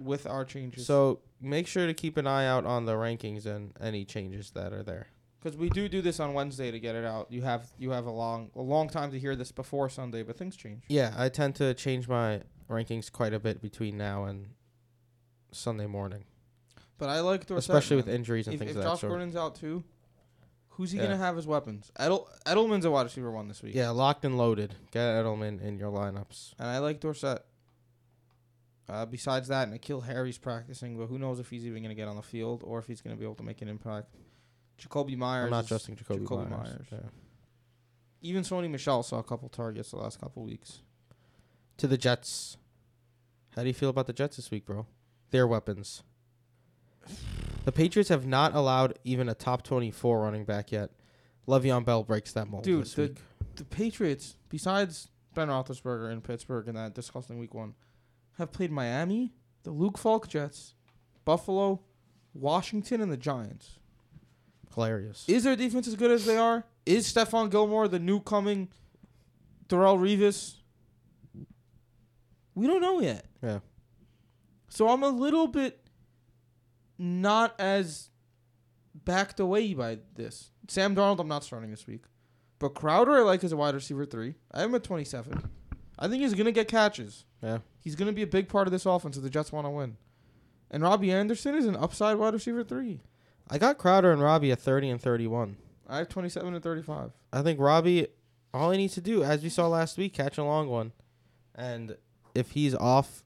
with our changes. So make sure to keep an eye out on the rankings and any changes that are there. Because we do this on Wednesday to get it out. You have a long time to hear this before Sunday, but things change. Yeah, I tend to change my rankings quite a bit between now and Sunday morning. But I like Dorsett. Especially with injuries and things like that. If Josh Gordon's out too... Who's he going to have as weapons? Edelman's a wide receiver one this week. Yeah, locked and loaded. Get Edelman in your lineups. And I like Dorsett. Besides that, N'Keal Harry's practicing, but who knows if he's even going to get on the field or if he's going to be able to make an impact. Jacoby Myers. I'm not trusting Jacoby Myers. Yeah. Even Sony Michel saw a couple targets the last couple weeks. To the Jets. How do you feel about the Jets this week, bro? Their weapons. The Patriots have not allowed even a top 24 running back yet. Le'Veon Bell breaks that mold this week. The Patriots, besides Ben Roethlisberger in Pittsburgh in that disgusting week one, have played Miami, the Luke Falk Jets, Buffalo, Washington, and the Giants. Hilarious. Is their defense as good as they are? Is Stephon Gilmore the new coming Darrelle Revis? We don't know yet. Yeah. So I'm a little bit... not as backed away by this. Sam Darnold, I'm not starting this week. But Crowder, I like as a wide receiver 3. I have him at 27. I think he's going to get catches. Yeah. He's going to be a big part of this offense if the Jets want to win. And Robbie Anderson is an upside wide receiver 3. I got Crowder and Robbie at 30 and 31. I have 27 and 35. I think Robbie, all he needs to do, as we saw last week, catch a long one. And if he's off...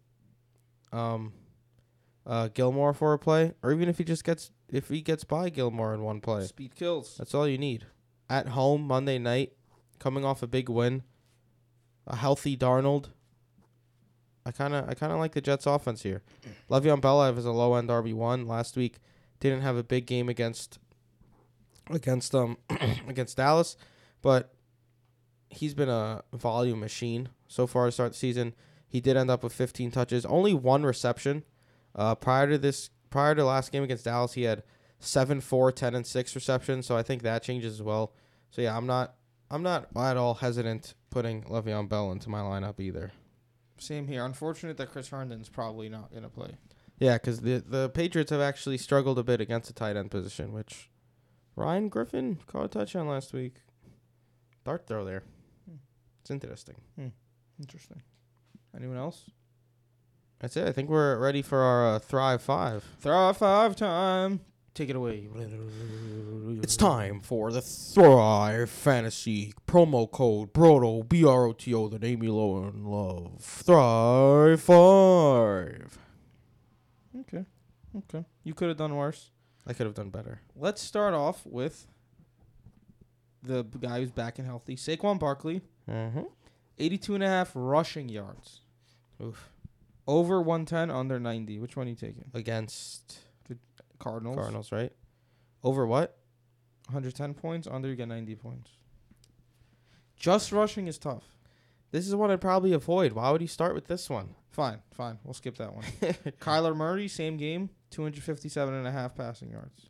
Gilmore for a play, or even if he gets by Gilmore in one play. Speed kills. That's all you need. At home Monday night, coming off a big win, a healthy Darnold. I kind of like the Jets' offense here. Le'Veon Bell I have as a low end RB1. Last week didn't have a big game against against Dallas, but he's been a volume machine so far to start the season. He did end up with 15 touches, only one reception. Prior to last game against Dallas, he had 7, 4, 10, and 6 receptions, so I think that changes as well. So, yeah, I'm not at all hesitant putting Le'Veon Bell into my lineup either. Same here. Unfortunate that Chris Herndon's probably not going to play. Yeah, because the Patriots have actually struggled a bit against the tight end position, which Ryan Griffin caught a touchdown last week. Dart throw there. It's interesting. Interesting. Anyone else? That's it. I think we're ready for our Thrive 5. Thrive 5 time. Take it away. It's time for the Thrive Fantasy promo code BROTO, BROTO, the name you low and love. Thrive 5. Okay. You could have done worse. I could have done better. Let's start off with the guy who's back and healthy, Saquon Barkley. 82.5 rushing yards. Oof. Over 110, under 90. Which one are you taking? Against the Cardinals. Cardinals, right? Over what? 110 points. Under, you get 90 points. Just rushing is tough. This is one I'd probably avoid. Why would he start with this one? Fine. We'll skip that one. Kyler Murray, same game. 257.5 passing yards.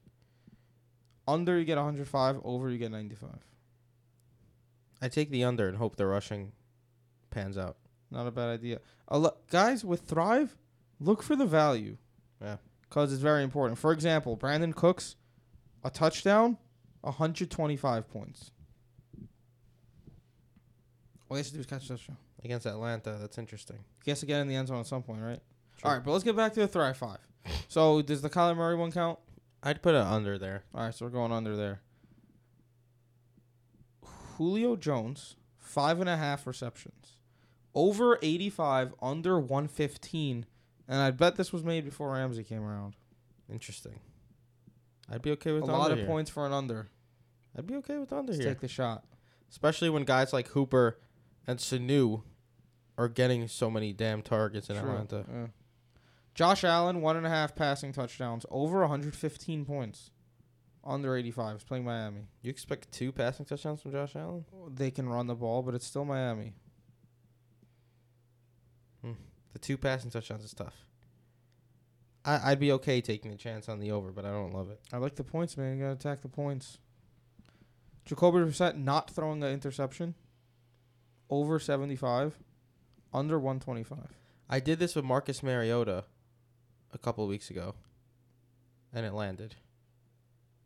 Under, you get 105. Over, you get 95. I take the under and hope the rushing pans out. Not a bad idea. Guys, with Thrive, look for the value. Yeah. Because it's very important. For example, Brandon Cooks, a touchdown, 125 points. All he has to do is catch a touchdown. Against Atlanta, that's interesting. He has to get in the end zone at some point, right? Sure. All right, but let's get back to the Thrive 5. So does the Kyler Murray one count? I'd put it under there. All right, so we're going under there. Julio Jones, 5.5 receptions. Over 85, under 115. And I bet this was made before Ramsey came around. Interesting. I'd be okay with under. A lot of points for an under. I'd be okay with under here. Take the shot. Especially when guys like Hooper and Sanu are getting so many damn targets in Atlanta. Yeah. Josh Allen, 1.5 passing touchdowns. Over 115 points. Under 85. It's playing Miami. You expect 2 passing touchdowns from Josh Allen? They can run the ball, but it's still Miami. The 2 passing touchdowns is tough. I'd be okay taking a chance on the over, but I don't love it. I like the points, man. You got to attack the points. Jacoby Brissett not throwing an interception. Over 75. Under 125. I did this with Marcus Mariota a couple of weeks ago, and it landed.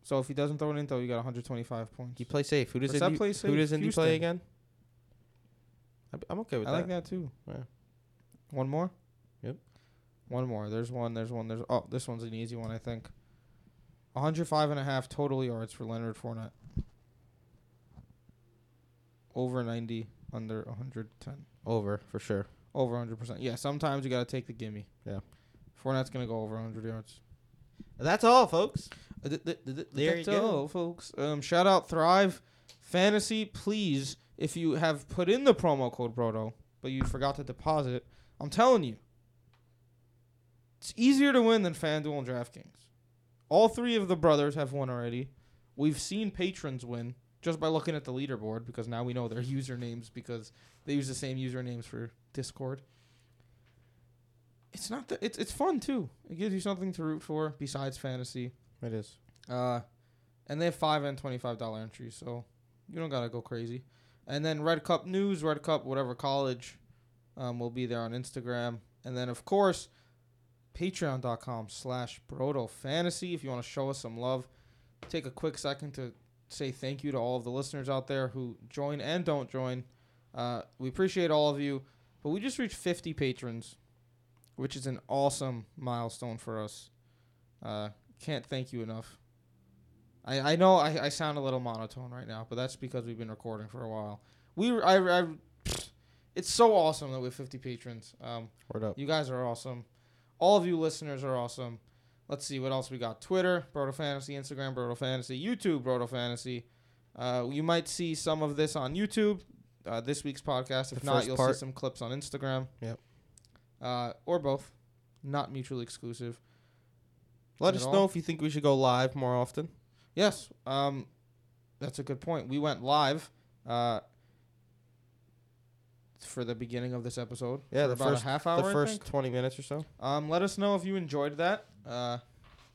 So if he doesn't throw it in, though, you got 125 points. You play safe. Who does Indy play again? I'm okay with that. I like that, too. Yeah. One more? Yep. One more. There's one. This one's an easy one, I think. 105.5 total yards for Leonard Fournette. Over 90, under 110. Over, for sure. Over 100%. Yeah, sometimes you got to take the gimme. Yeah. Fournette's going to go over 100 yards. That's all, folks. There you go, folks. Shout out Thrive Fantasy. Please, if you have put in the promo code BROTO, but you forgot to deposit, I'm telling you, it's easier to win than FanDuel and DraftKings. All three of the brothers have won already. We've seen patrons win just by looking at the leaderboard because now we know their usernames because they use the same usernames for Discord. It's not that it's fun too. It gives you something to root for besides fantasy. It is. And they have $5 and $25 entries, so you don't gotta go crazy. And then Red Cup News, Red Cup, whatever college, will be there on Instagram. And then, of course, patreon.com/BrotoFantasy. If you want to show us some love, take a quick second to say thank you to all of the listeners out there who join and don't join. We appreciate all of you. But we just reached 50 patrons, which is an awesome milestone for us. Can't thank you enough. I know I sound a little monotone right now, but that's because we've been recording for a while. It's so awesome that we have 50 patrons. Word up. You guys are awesome. All of you listeners are awesome. Let's see what else we got. Twitter, Broto Fantasy. Instagram, Broto Fantasy. YouTube, Broto Fantasy. You might see some of this on YouTube, this week's podcast. If not, you'll see some clips on Instagram. Yep. Or both. Not mutually exclusive. Let us know if you think we should go live more often. Yes. That's a good point. We went live for the beginning of this episode. Yeah, the first half hour. The first 20 minutes or so. Let us know if you enjoyed that.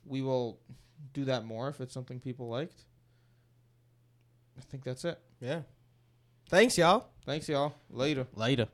We will do that more if it's something people liked. I think that's it. Yeah. Thanks, y'all. Later.